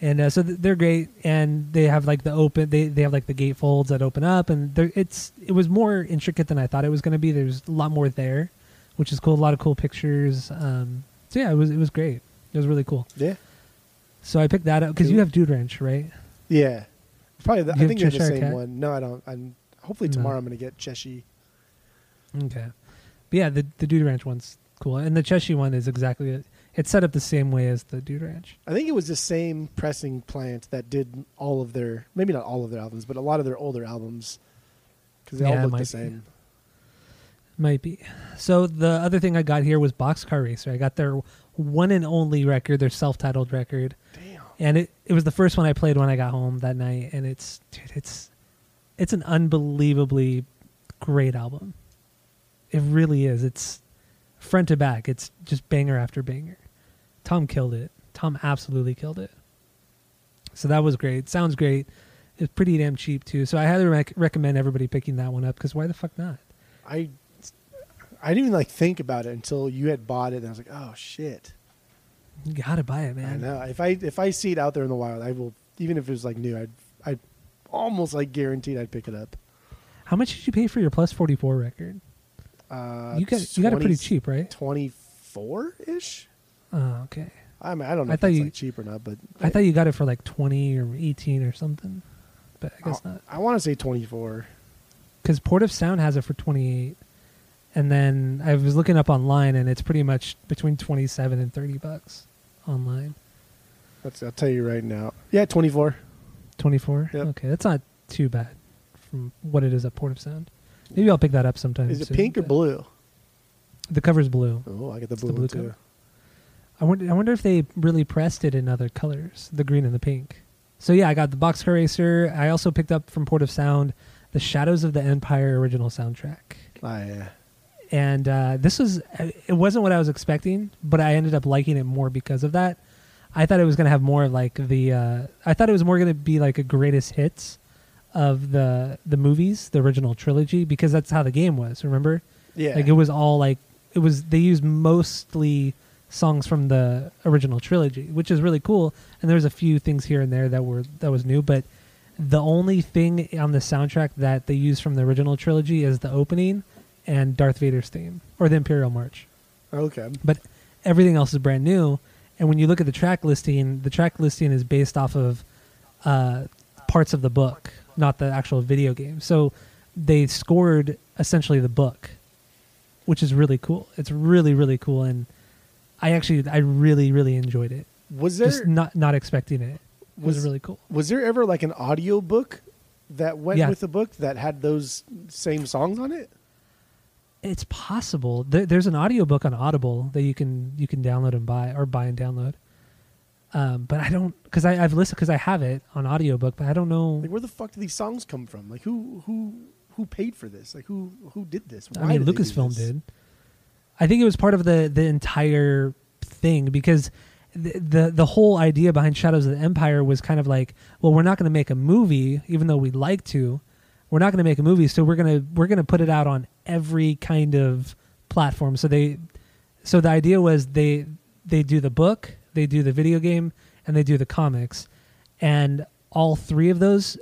And so they're great. And they have like the open. They have like the gatefolds that open up. And it was more intricate than I thought it was going to be. There's a lot more there, which is cool. A lot of cool pictures. So yeah, it was great. It was really cool. Yeah. So I picked that up because you have Dude Ranch, right? Yeah. Probably. I think you're the same one. No, I don't. Hopefully tomorrow I'm going to get Cheshire. Okay. Yeah, the Dude Ranch one's cool. And the Cheshire one is exactly it. It's set up the same way as the Dude Ranch. I think it was the same pressing plant that did all of their, maybe not all of their albums, but a lot of their older albums. Because they all look the same. Might be. So the other thing I got here was Boxcar Racer. I got their one and only record, their self-titled record. Damn. And it was the first one I played when I got home that night. And it's an unbelievably great album. It really is. It's front to back. It's just banger after banger. Tom killed it. Tom absolutely killed it. So that was great. Sounds great. It's pretty damn cheap too. So I highly recommend everybody picking that one up because why the fuck not? I didn't even like think about it until you had bought it and I was like, oh shit. You gotta buy it, man. I know. If I see it out there in the wild, I will. Even if it was like new, I'd almost like guaranteed I'd pick it up. How much did you pay for your Plus 44 record? You got it pretty cheap, right? 24-ish? Oh, okay. I mean, I don't know if it's like cheap or not, but... I thought you got it for like 20 or 18 or something, but I guess not. I want to say 24. Because Port of Sound has it for 28, and then I was looking up online, and it's pretty much between 27 and $30 online. I'll tell you right now. Yeah, 24. 24? Yep. Okay, that's not too bad from what it is at Port of Sound. Maybe I'll pick that up sometime. Is it soon, pink or blue? The cover's blue. Oh, I get the blue too. Cover. I wonder if they really pressed it in other colors, the green and the pink. So yeah, I got the Boxcar Racer. I also picked up from Port of Sound the Shadows of the Empire original soundtrack. Oh, yeah. And it wasn't what I was expecting, but I ended up liking it more because of that. I thought it was going to have more like I thought it was more going to be like a greatest hits of the movies, the original trilogy, because that's how the game was, remember? Yeah. Like, it was all, like... They used mostly songs from the original trilogy, which is really cool. And there was a few things here and there that was new, but the only thing on the soundtrack that they used from the original trilogy is the opening and Darth Vader's theme, or the Imperial March. Okay. But everything else is brand new, and when you look at the track listing is based off of parts of the book, not the actual video game. So they scored essentially the book, which is really cool. It's really, really cool. And I really, really enjoyed it. Was there just not expecting it. It was really cool. Was there ever like an audio book that went with the book that had those same songs on it? It's possible. There's an audio book on Audible that you can download and buy, or buy and download. But I don't, because I've listened, because I have it on audiobook, but I don't know. Like, where the fuck do these songs come from? Like, who paid for this? Like, who did this? Why I mean, Lucasfilm did. I think it was part of the entire thing, because the whole idea behind Shadows of the Empire was kind of like, well, we're not going to make a movie, even though we'd like to. We're not going to make a movie, so we're gonna put it out on every kind of platform. So the idea was they do the book, they do the video game, and they do the comics. And all three of those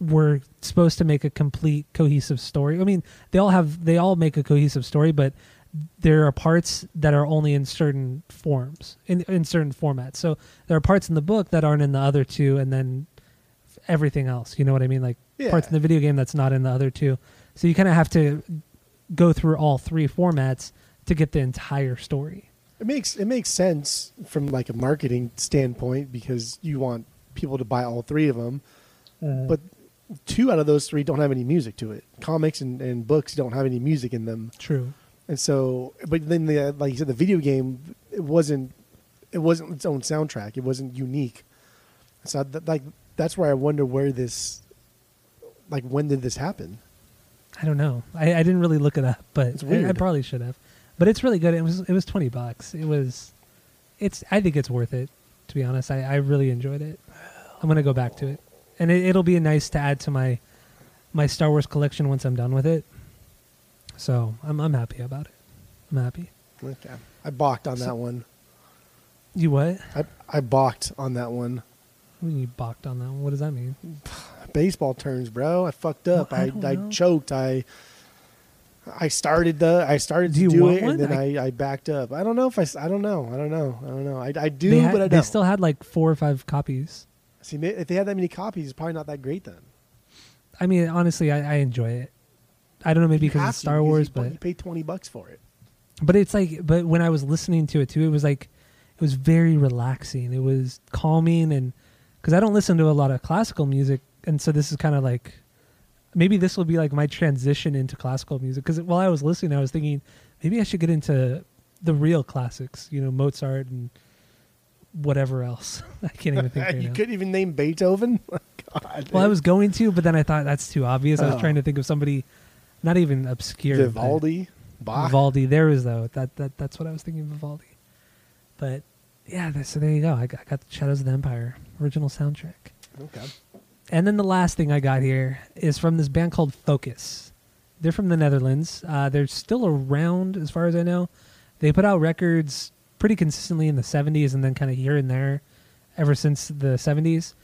were supposed to make a complete cohesive story. I mean, they all make a cohesive story, but there are parts that are only in certain forms, in certain formats. So there are parts in the book that aren't in the other two, and then everything else. You know what I mean? Like, parts in the video game that's not in the other two. So you kind of have to go through all three formats to get the entire story. It makes sense from like a marketing standpoint, because you want people to buy all three of them, but two out of those three don't have any music to it. Comics and books don't have any music in them. True. And so, but then like you said, the video game, it wasn't its own soundtrack. It wasn't unique. So that's where I wonder when did this happen? I don't know. I didn't really look it up, but it's weird. I probably should have. But it's really good. It was $20. I think it's worth it, to be honest. I really enjoyed it. I'm gonna go back to it, and it'll be nice to add to my Star Wars collection once I'm done with it. So I'm happy about it. I'm happy. Okay. I balked on that one. You what? I balked on that one. What do you mean you balked on that one? What does that mean? Baseball terms, bro. I fucked up. Well, I choked. I started to do it, and then I backed up. I don't know if I don't know. I do, but I don't. They still had like 4 or 5 copies. See, if they had that many copies, it's probably not that great then. I mean, honestly, I enjoy it. I don't know, maybe because it's Star Wars, but you pay $20 for it. But it's like, but when I was listening to it too, it was like, it was very relaxing. It was calming, and because I don't listen to a lot of classical music, and so this is kind of like, maybe this will be like my transition into classical music. Because while I was listening, I was thinking maybe I should get into the real classics, you know, Mozart and whatever else. I can't even think. You couldn't even name Beethoven. God, well, I was going to, but then I thought that's too obvious. I was trying to think of somebody not even obscure. Vivaldi, Bach. Vivaldi. There is though. That's what I was thinking. Vivaldi. But yeah, so there you go. I got the Shadows of the Empire original soundtrack. Okay. And then the last thing I got here is from this band called Focus. They're from the Netherlands. They're still around as far as I know. They put out records pretty consistently in the 70s and then kind of here and there ever since the 70s.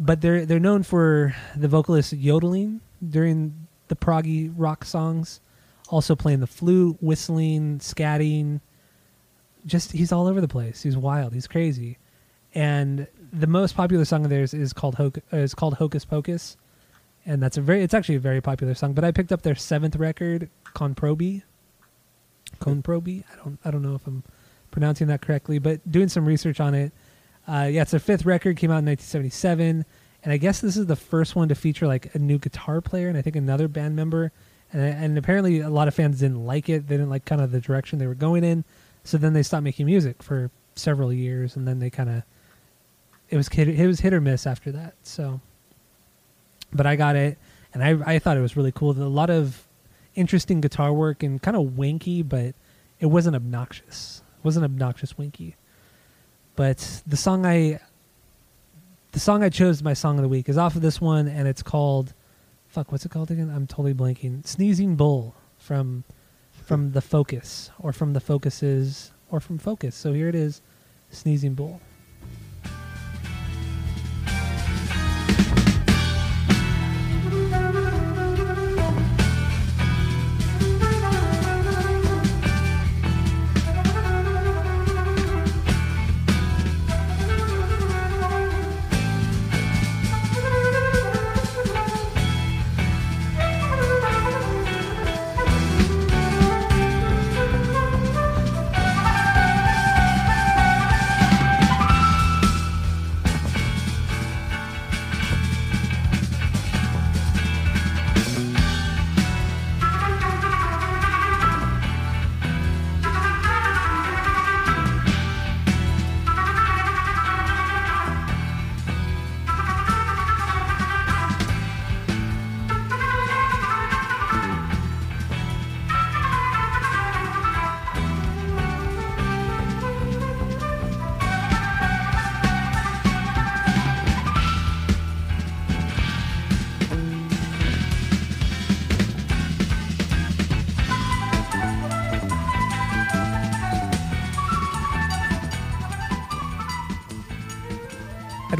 But they're known for the vocalist yodeling during the proggy rock songs, also playing the flute, whistling, scatting. Just he's all over the place. He's wild. He's crazy. And the most popular song of theirs is called Hocus Pocus, and that's it's actually a very popular song. But I picked up their 7th record, Conprobi. I don't know if I'm pronouncing that correctly, but doing some research on it, it's their 5th record, came out in 1977, and I guess this is the first one to feature like a new guitar player and I think another band member, and apparently a lot of fans didn't like it. They didn't like kind of the direction they were going in, so then they stopped making music for several years, and then they kind of. It was hit or miss after that. So, but I got it, and I thought it was really cool. A lot of interesting guitar work and kind of wanky, but it wasn't obnoxious. It wasn't obnoxious wanky. But the song I chose, my song of the week, is off of this one, and it's called, fuck, what's it called again? I'm totally blanking. Sneezing Bull from The Focus, or from The Focuses, or from Focus. So here it is, Sneezing Bull.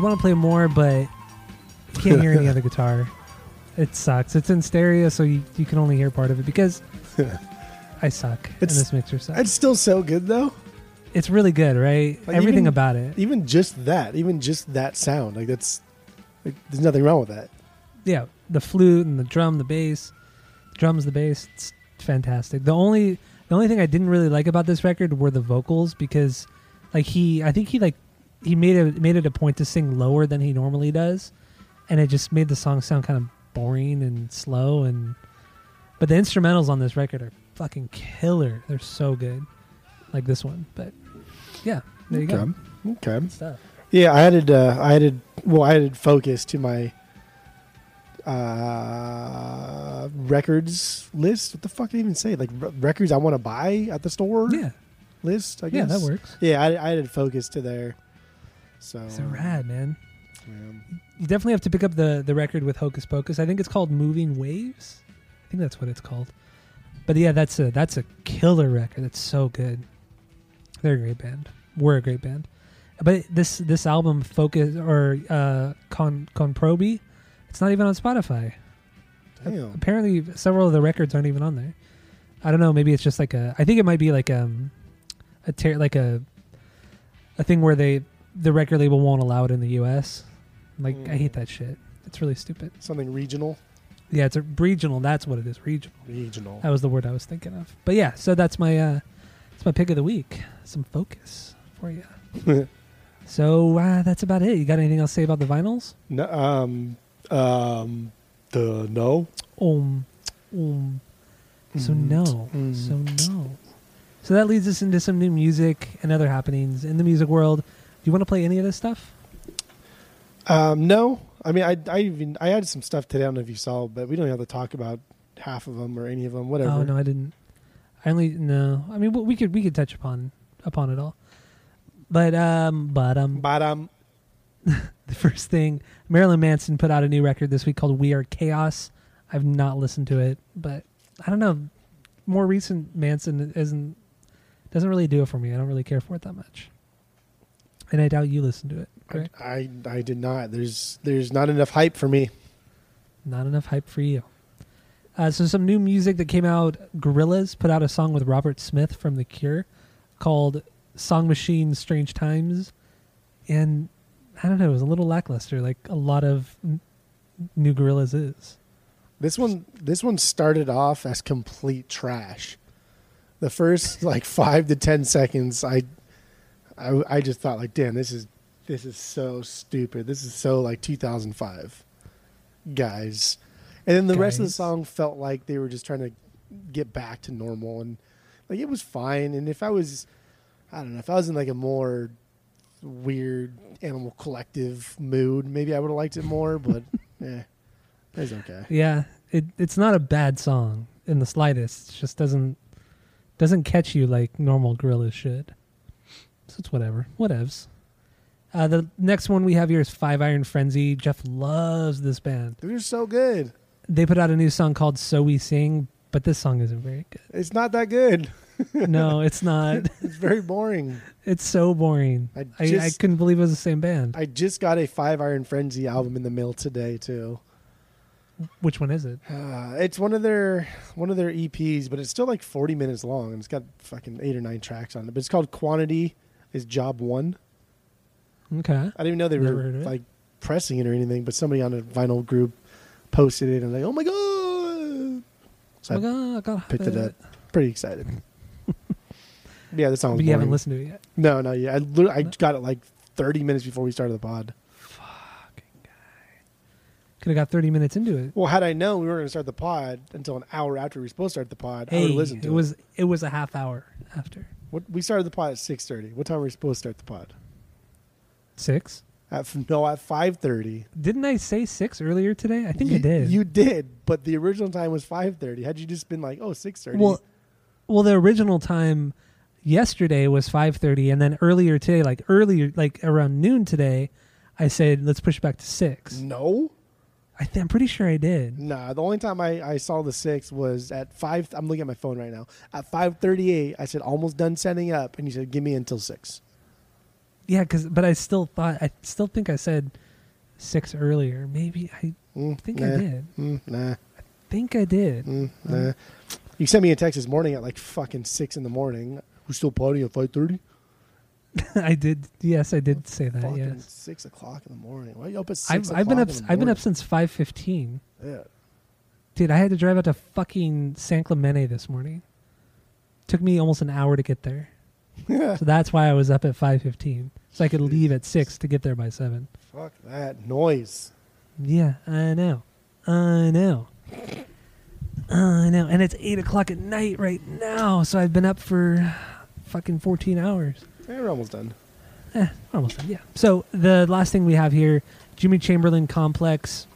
Want to play more, but you can't hear any other guitar. It sucks. It's in stereo, so you can only hear part of it because I suck. And this mixer sucks. It's still so good though. It's really good, right? Like everything about it. Even just that sound. Like that's like, there's nothing wrong with that. Yeah. The flute and the drum, the bass. Drums, the bass, it's fantastic. The only thing I didn't really like about this record were the vocals, because like he made it a point to sing lower than he normally does, and it just made the song sound kind of boring and slow. But the instrumentals on this record are fucking killer. They're so good, like this one. But yeah, there you go. Okay. Good stuff. Yeah, I added Focus to my records list. What the fuck did I even say? Like records I want to buy at the store. Yeah. List. I guess. Yeah, that works. Yeah, I added Focus to there. So rad, man. Yeah. You definitely have to pick up the record with Hocus Pocus. I think it's called Moving Waves. I think that's what it's called. But yeah, that's a killer record. That's so good. They're a great band. We're a great band. But this album Focus or Con Probi, it's not even on Spotify. Damn. Apparently, several of the records aren't even on there. I don't know. Maybe it's just like I think it might be like a thing where the record label won't allow it in the U.S. Like I hate that shit. It's really stupid. Something regional. Yeah, it's a regional. That's what it is. Regional. That was the word I was thinking of. But yeah, so that's my pick of the week. Some Focus for you. So that's about it. You got anything else to say about the vinyls? No. So no. So that leads us into some new music and other happenings in the music world. Do you want to play any of this stuff? No. I mean, I had some stuff today. I don't know if you saw, but we don't have to talk about half of them or any of them. Whatever. Oh no, I didn't. I mean, we could touch upon it all. But the first thing, Marilyn Manson put out a new record this week called We Are Chaos. I've not listened to it, but I don't know. More recent Manson doesn't really do it for me. I don't really care for it that much. And I doubt you listened to it, correct? I did not. There's not enough hype for me. Not enough hype for you. So some new music that came out. Gorillaz put out a song with Robert Smith from The Cure called Song Machine Strange Times. And I don't know, it was a little lackluster, like a lot of new Gorillaz is. This one started off as complete trash. The first like 5 to 10 seconds, I just thought like, damn, this is so stupid. This is so like 2005, guys. And then the rest of the song felt like they were just trying to get back to normal, and like it was fine. And if I was in like a more weird Animal Collective mood, maybe I would have liked it more. But it's okay. Yeah, it's not a bad song in the slightest. It just doesn't catch you like normal Gorillaz should. So it's whatever. Whatevs. The next one we have here is Five Iron Frenzy. Jeff loves this band. They're so good. They put out a new song called So We Sing, but this song isn't very good. It's not that good. No, it's not. It's very boring. It's so boring. I couldn't believe it was the same band. I just got a Five Iron Frenzy album in the mail today, too. Which one is it? It's one of their EPs, but it's still like 40 minutes long, and it's got fucking 8 or 9 tracks on it. But it's called Quantity is Job One. Okay. I didn't even know they were like pressing it or anything, but somebody on a vinyl group posted it, and like, oh my god! So I got picked it up. Pretty excited. Yeah, the song. But you haven't listened to it yet? No, not yet. I got it like 30 minutes before we started the pod. Could have got 30 minutes into it. Well, had I known we weren't going to start the pod until an hour after we were supposed to start the pod, I would have listened to it. It was a half hour after. We started the pod at 6:30. What time were we supposed to start the pod? 6? At 5:30. Didn't I say 6 earlier today? I think I did. You did, but the original time was 5:30. Had you just been like, 6:30. Well, the original time yesterday was 5:30, and then earlier today, like around noon today, I said, let's push back to 6. No. I'm pretty sure I did. Nah, the only time I saw the 6 was at 5. I'm looking at my phone right now. At 5:38, I said, almost done setting up. And you said, give me until 6. Yeah, but I still think I said 6 earlier. Maybe I did. I think I did. You sent me a text this morning at like fucking 6 in the morning. We're still partying at 5:30? I did. Yes, I did say that. Fucking yes, 6 o'clock in the morning. Why are you up at 6 o'clock? I've been up since 5:15. Yeah, dude, I had to drive out to fucking San Clemente this morning. Took me almost an hour to get there. Yeah. So that's why I was up at 5:15, so I could leave at 6 to get there by 7. Fuck that noise. Yeah, I know. And it's 8 o'clock at night right now, so I've been up for fucking 14 hours. We're almost done. Yeah. So the last thing we have here, Jimmy Chamberlain Complex.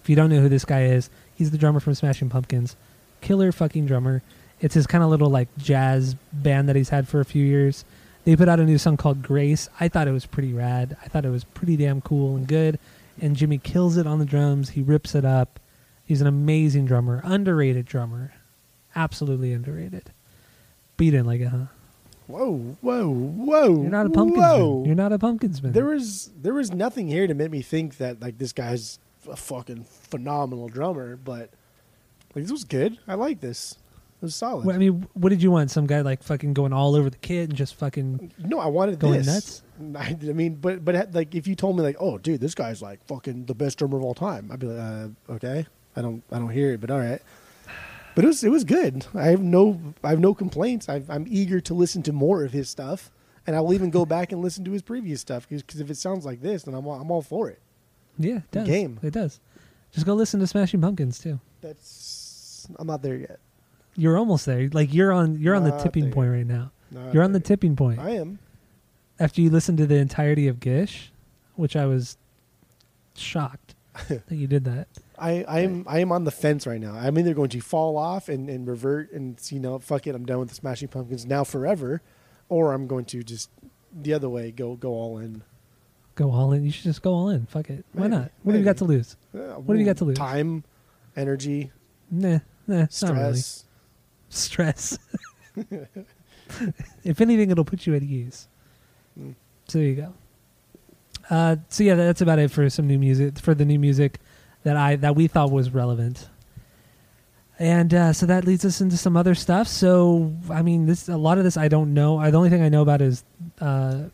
If you don't know who this guy is, he's the drummer from Smashing Pumpkins. Killer fucking drummer. It's his kind of little like jazz band that he's had for a few years. They put out a new song called Grace. I thought it was pretty rad. I thought it was pretty damn cool and good. And Jimmy kills it on the drums. He rips it up. He's an amazing drummer. Underrated drummer. absolutely underrated. But you didn't like it, huh? Whoa, whoa, whoa! You're not a Pumpkinsman. You're not a Pumpkinsman. There was nothing here to make me think that like this guy's a fucking phenomenal drummer, but like this was good. I like this. It was solid. Well, I mean, what did you want? Some guy like fucking going all over the kid and just fucking... No, I wanted going this. Nuts? I mean, but like if you told me like, oh, dude, this guy's like fucking the best drummer of all time, I'd be like, okay, I don't hear it, but all right. But it was good. I have no complaints. I'm eager to listen to more of his stuff, and I will even go back and listen to his previous stuff because if it sounds like this, then I'm all for it. Yeah, it does. Game. It does. Just go listen to Smashing Pumpkins too. I'm not there yet. You're almost there. Like you're on the tipping point right now. You're on the tipping point. I am. After you listen to the entirety of Gish, which I was shocked that you did that. I am on the fence right now. I'm either going to fall off and revert and, you know, fuck it, I'm done with the Smashing Pumpkins now forever, or I'm going to just the other way, go all in. Go all in? You should just go all in. Fuck it. Why not? What have you got to lose? What have you got to lose? Time, energy. Nah, stress. Stress. If anything, it'll put you at ease. Mm. So there you go. So yeah, that's about it for some new music, for the new music that we thought was relevant. And so that leads us into some other stuff. So, I mean, a lot of this I don't know. The only thing I know about is actually,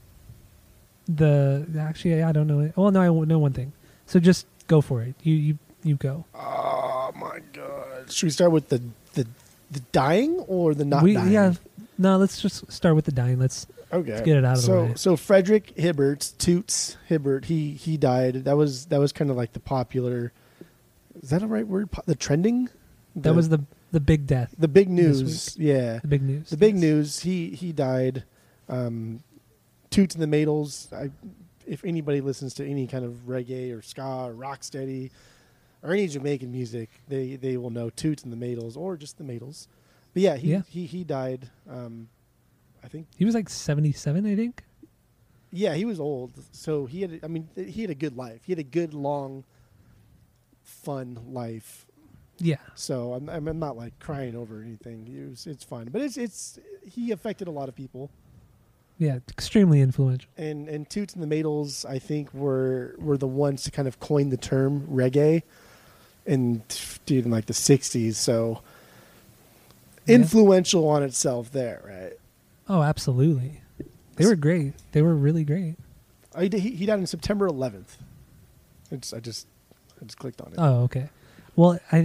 I don't know it. Well, no, I know one thing. So just go for it. You go. Oh, my God. Should we start with the dying or the not dying? Yeah. No, let's just start with the dying. Let's get it out of the way. So Frederick Hibbert, Toots Hibbert, he died. That was kind of like the popular. Is that a right word? The trending. That was the big death. The big news. Yeah. The big news. The big news. He died. Toots and the Maytals. If anybody listens to any kind of reggae or ska or rocksteady or any Jamaican music, they will know Toots and the Maytals or just the Maytals. But yeah, he died. I think he was like 77, I think. Yeah, he was old. So he had a good life. He had a good, long, fun life. Yeah. So I'm not like crying over anything. It's fun, but he affected a lot of people. Yeah, extremely influential. And Toots and the Maytals, I think, were the ones to kind of coin the term reggae, in like the 60s. So influential on itself there, right? Oh, absolutely. They were great. They were really great. He died on September 11th. I just clicked on it. Oh, okay. Well, I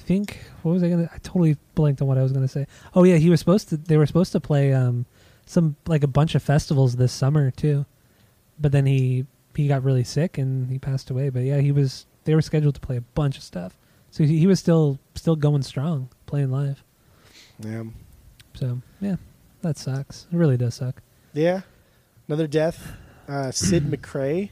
think I totally blanked on what I was gonna say. Oh yeah, they were supposed to play some like a bunch of festivals this summer too, but then he got really sick and he passed away. But yeah, they were scheduled to play a bunch of stuff, so he was still going strong, playing live. Yeah. So yeah. That sucks. It really does suck. Yeah. Another death. Sid McRae.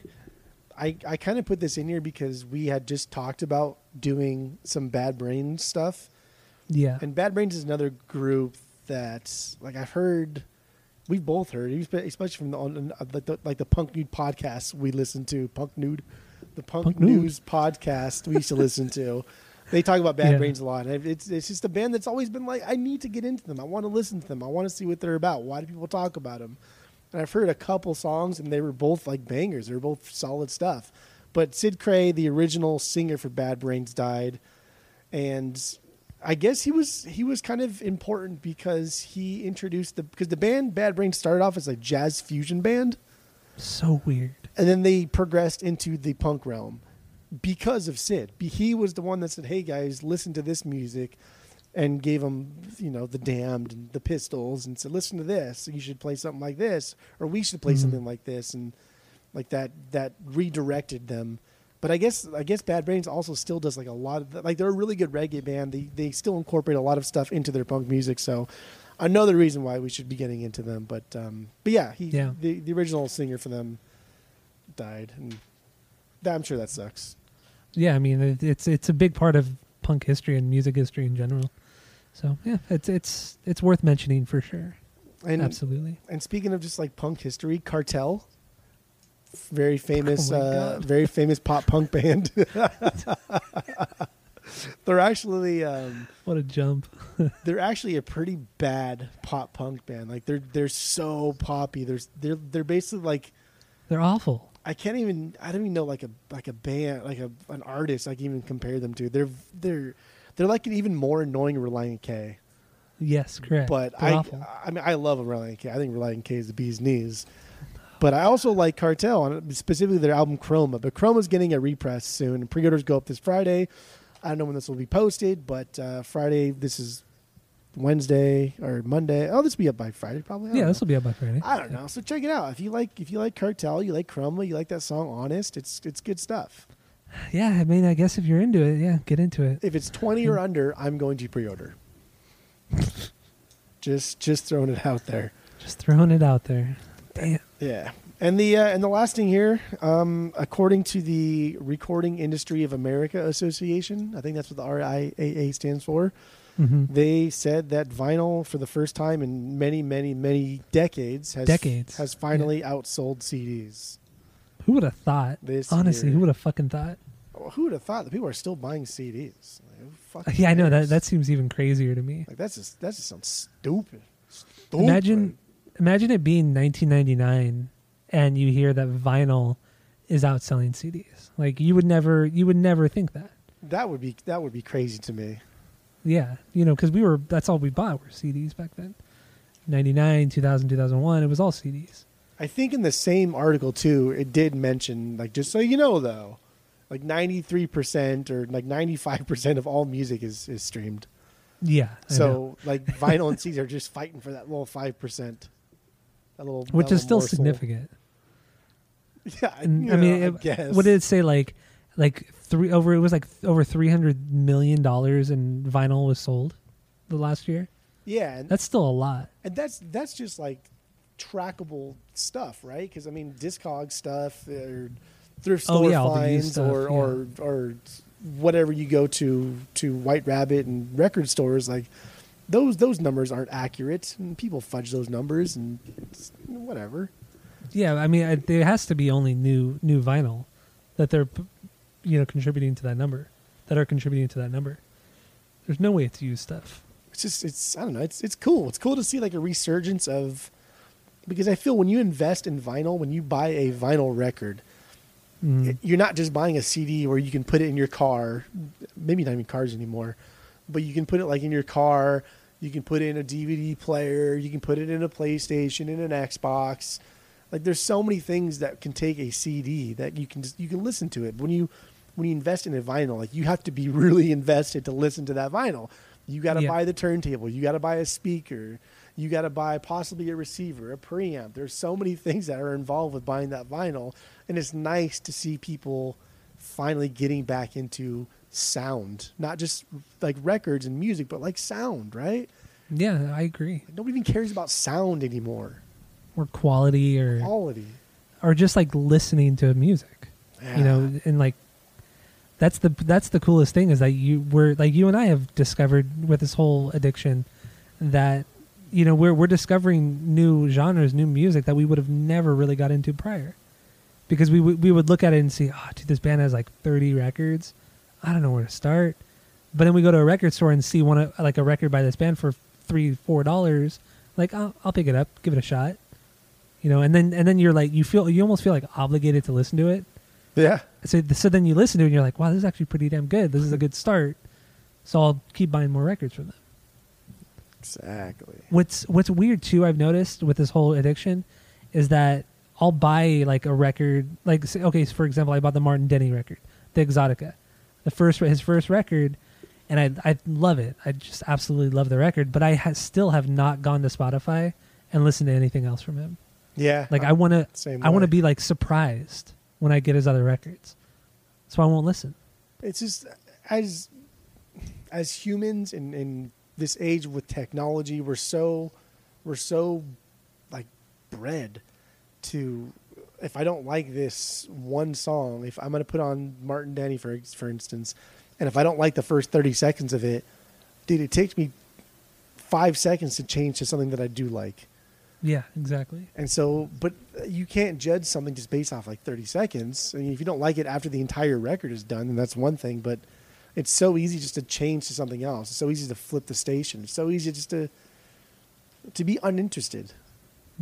I kind of put this in here because we had just talked about doing some Bad Brains stuff. Yeah. And Bad Brains is another group that, like, I've heard, we've both heard, especially from the Punk Nude podcast we listened to, Punk News podcast we used to listen to. They talk about Bad Brains a lot. It's just a band that's always been like, I need to get into them. I want to listen to them. I want to see what they're about. Why do people talk about them? And I've heard a couple songs, and they were both like bangers. They were both solid stuff. But Sid Cray, the original singer for Bad Brains, died, and I guess he was kind of important because he introduced because the band Bad Brains started off as a jazz fusion band. So weird. And then they progressed into the punk realm. Because of Sid. He was the one that said, hey, guys, listen to this music, and gave them, you know, the Damned and the Pistols and said, listen to this. You should play something like this, or we should play something like this. And like that redirected them. But I guess Bad Brains also still does like a lot of like they're a really good reggae band. They still incorporate a lot of stuff into their punk music. So another reason why we should be getting into them. But yeah, the original singer for them died. And I'm sure that sucks. Yeah, I mean it's a big part of punk history and music history in general. So yeah, it's worth mentioning for sure. And absolutely. And speaking of just like punk history, Cartel, very famous pop punk band. They're actually what a jump. They're actually a pretty bad pop punk band. Like they're so poppy. They're basically like they're awful. I don't even know like a band, like an artist I can even compare them to. They're like an even more annoying Reliant K. Yes, correct. But I mean I love Reliant K. I think Reliant K is the bee's knees. But I also like Cartel, specifically their album Chroma. But Chroma's getting a repress soon. Pre-orders go up this Friday. I don't know when this will be posted, but Friday, this is Wednesday or Monday. Oh, this will be up by Friday probably. Yeah, this will be up by Friday. I don't know. So check it out. If you like Cartel, you like Chroma, you like that song Honest, it's good stuff. Yeah, I mean, I guess if you're into it, yeah, get into it. If it's 20 or under, I'm going to pre-order. Just throwing it out there. Just throwing it out there. Damn. Yeah. And the last thing here, according to the Recording Industry of America Association, I think that's what the RIAA stands for, they said that vinyl for the first time in many, many, many decades has finally outsold CDs. Who would have thought? Honestly, who would have fucking thought? Well, who would have thought that people are still buying CDs? Like, who yeah, cares? I know. That seems even crazier to me. Like that just sounds stupid. Imagine it being 1999 and you hear that vinyl is outselling CDs. Like you would never think that. That would be crazy to me. Yeah, you know, because that's all we bought were CDs back then. 99, 2000, 2001, it was all CDs. I think in the same article too, it did mention, like, just so you know though, like 93% or like 95% of all music is streamed. Yeah. So like vinyl and CDs are just fighting for that little 5%. Which is still significant. Yeah, I guess. What did it say? Over $300 million in vinyl was sold the last year. Yeah, that's still a lot. And that's just like trackable stuff, right? Because I mean, Discogs stuff or thrift store finds stuff, or whatever you go to White Rabbit and record stores like. Those numbers aren't accurate, and people fudge those numbers and whatever. Yeah, I mean, it has to be only new vinyl that they're, contributing to that number, that are contributing to that number. There's no way it's used stuff. It's just I don't know. It's cool. It's cool to see like a resurgence of, because I feel when you invest in vinyl, when you buy a vinyl record, you're not just buying a CD where you can put it in your car, maybe not even cars anymore. But you can put it like in your car, you can put it in a DVD player, you can put it in a PlayStation, in an Xbox. Like there's so many things that can take a CD that you can listen to it. When you invest in a vinyl, like you have to be really invested to listen to that vinyl. You got to buy the turntable, you got to buy a speaker, you got to buy possibly a receiver, a preamp. There's so many things that are involved with buying that vinyl, and it's nice to see people finally getting back into sound, not just like records and music, but like sound, right? Yeah, I agree. Like, nobody even cares about sound anymore, or quality, or just like listening to music. Yeah. You know, and like that's the coolest thing is that you and I have discovered with this whole addiction that we're discovering new genres, new music that we would have never really got into prior, because we would look at it and see, oh, dude, this band has like 30 records. I don't know where to start. But then we go to a record store and see a record by this band for $3-4. Like, I'll pick it up, give it a shot. And then you're like, you almost feel like obligated to listen to it. Yeah. So then you listen to it and you're like, wow, this is actually pretty damn good. This is a good start. So I'll keep buying more records from them. Exactly. What's weird too, I've noticed with this whole addiction, is that I'll buy like a record, like, okay, so for example, I bought the Martin Denny record, the Exotica. His first record, and I love it. I just absolutely love the record, but I still have not gone to Spotify and listened to anything else from him. Yeah, like I want to be like surprised when I get his other records, so I won't listen. It's just as humans in this age with technology, we're so like bred to. If I don't like this one song, if I'm going to put on Martin Denny, for instance, and if I don't like the first 30 seconds of it, dude, it takes me 5 seconds to change to something that I do like. Yeah, exactly. And so, but you can't judge something just based off like 30 seconds. I mean, if you don't like it after the entire record is done, then that's one thing. But It's so easy just to change to something else. It's so easy to flip the station. It's so easy just to be uninterested.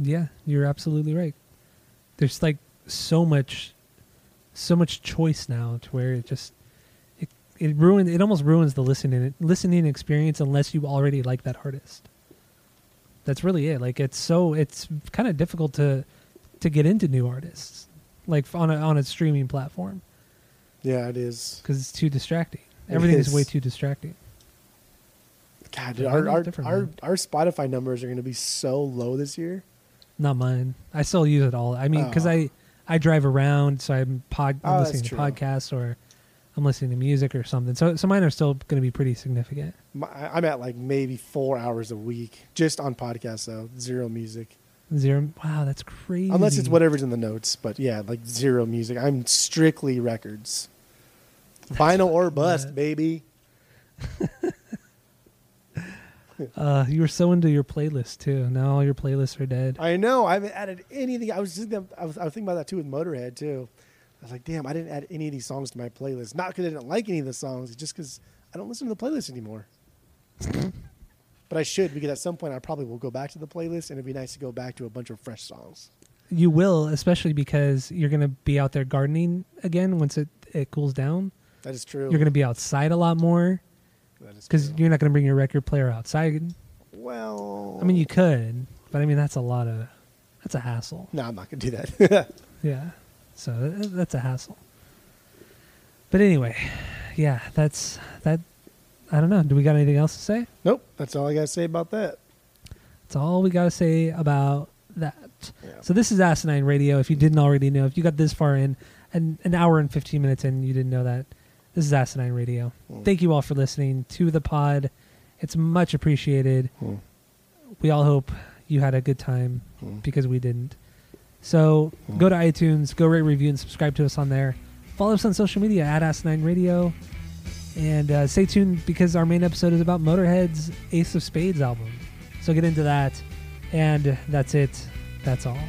Yeah, you're absolutely right. There's like so much choice now to where it just it almost ruins the listening experience unless you already like that artist. That's really it. Like it's kind of difficult to get into new artists like on a streaming platform. Yeah, it is. Because it's too distracting. Everything is way too distracting. God, dude, our Spotify numbers are going to be so low this year. Not mine. I still use it all. I mean, because I drive around, so I'm listening to podcasts or I'm listening to music or something. So mine are still going to be pretty significant. I'm at like maybe 4 hours a week just on podcasts, though. Zero music. Zero. Wow, that's crazy. Unless it's whatever's in the notes, but yeah, like zero music. I'm strictly records. That's vinyl or bust, baby. You were so into your playlist too. Now all your playlists are dead. I know. I haven't added anything. I was thinking about that too with Motorhead too. I was like, damn, I didn't add any of these songs to my playlist. Not because I didn't like any of the songs, it's just because I don't listen to the playlist anymore. But I should, because at some point I probably will go back to the playlist, and it'd be nice to go back to a bunch of fresh songs. You will, especially because you're going to be out there gardening again once it cools down. That is true. You're going to be outside a lot more because you're not going to bring your record player outside. Well, I mean, you could, but I mean, that's a hassle. No, I'm not going to do that. Yeah. So that's a hassle. But anyway, yeah, that's that. I don't know. Do we got anything else to say? Nope. That's all I got to say about that. That's all we got to say about that. Yeah. So this is Asinine Radio. If you didn't already know, if you got this far in, an hour and 15 minutes in, you didn't know that, this is Asinine Radio. Thank you all for listening to the pod. It's much appreciated. We all hope you had a good time because we didn't. So go to iTunes, go rate, review, and subscribe to us on there. Follow us on social media at Asinine Radio. And stay tuned because our main episode is about Motorhead's Ace of Spades album. So get into that. And that's it. That's all.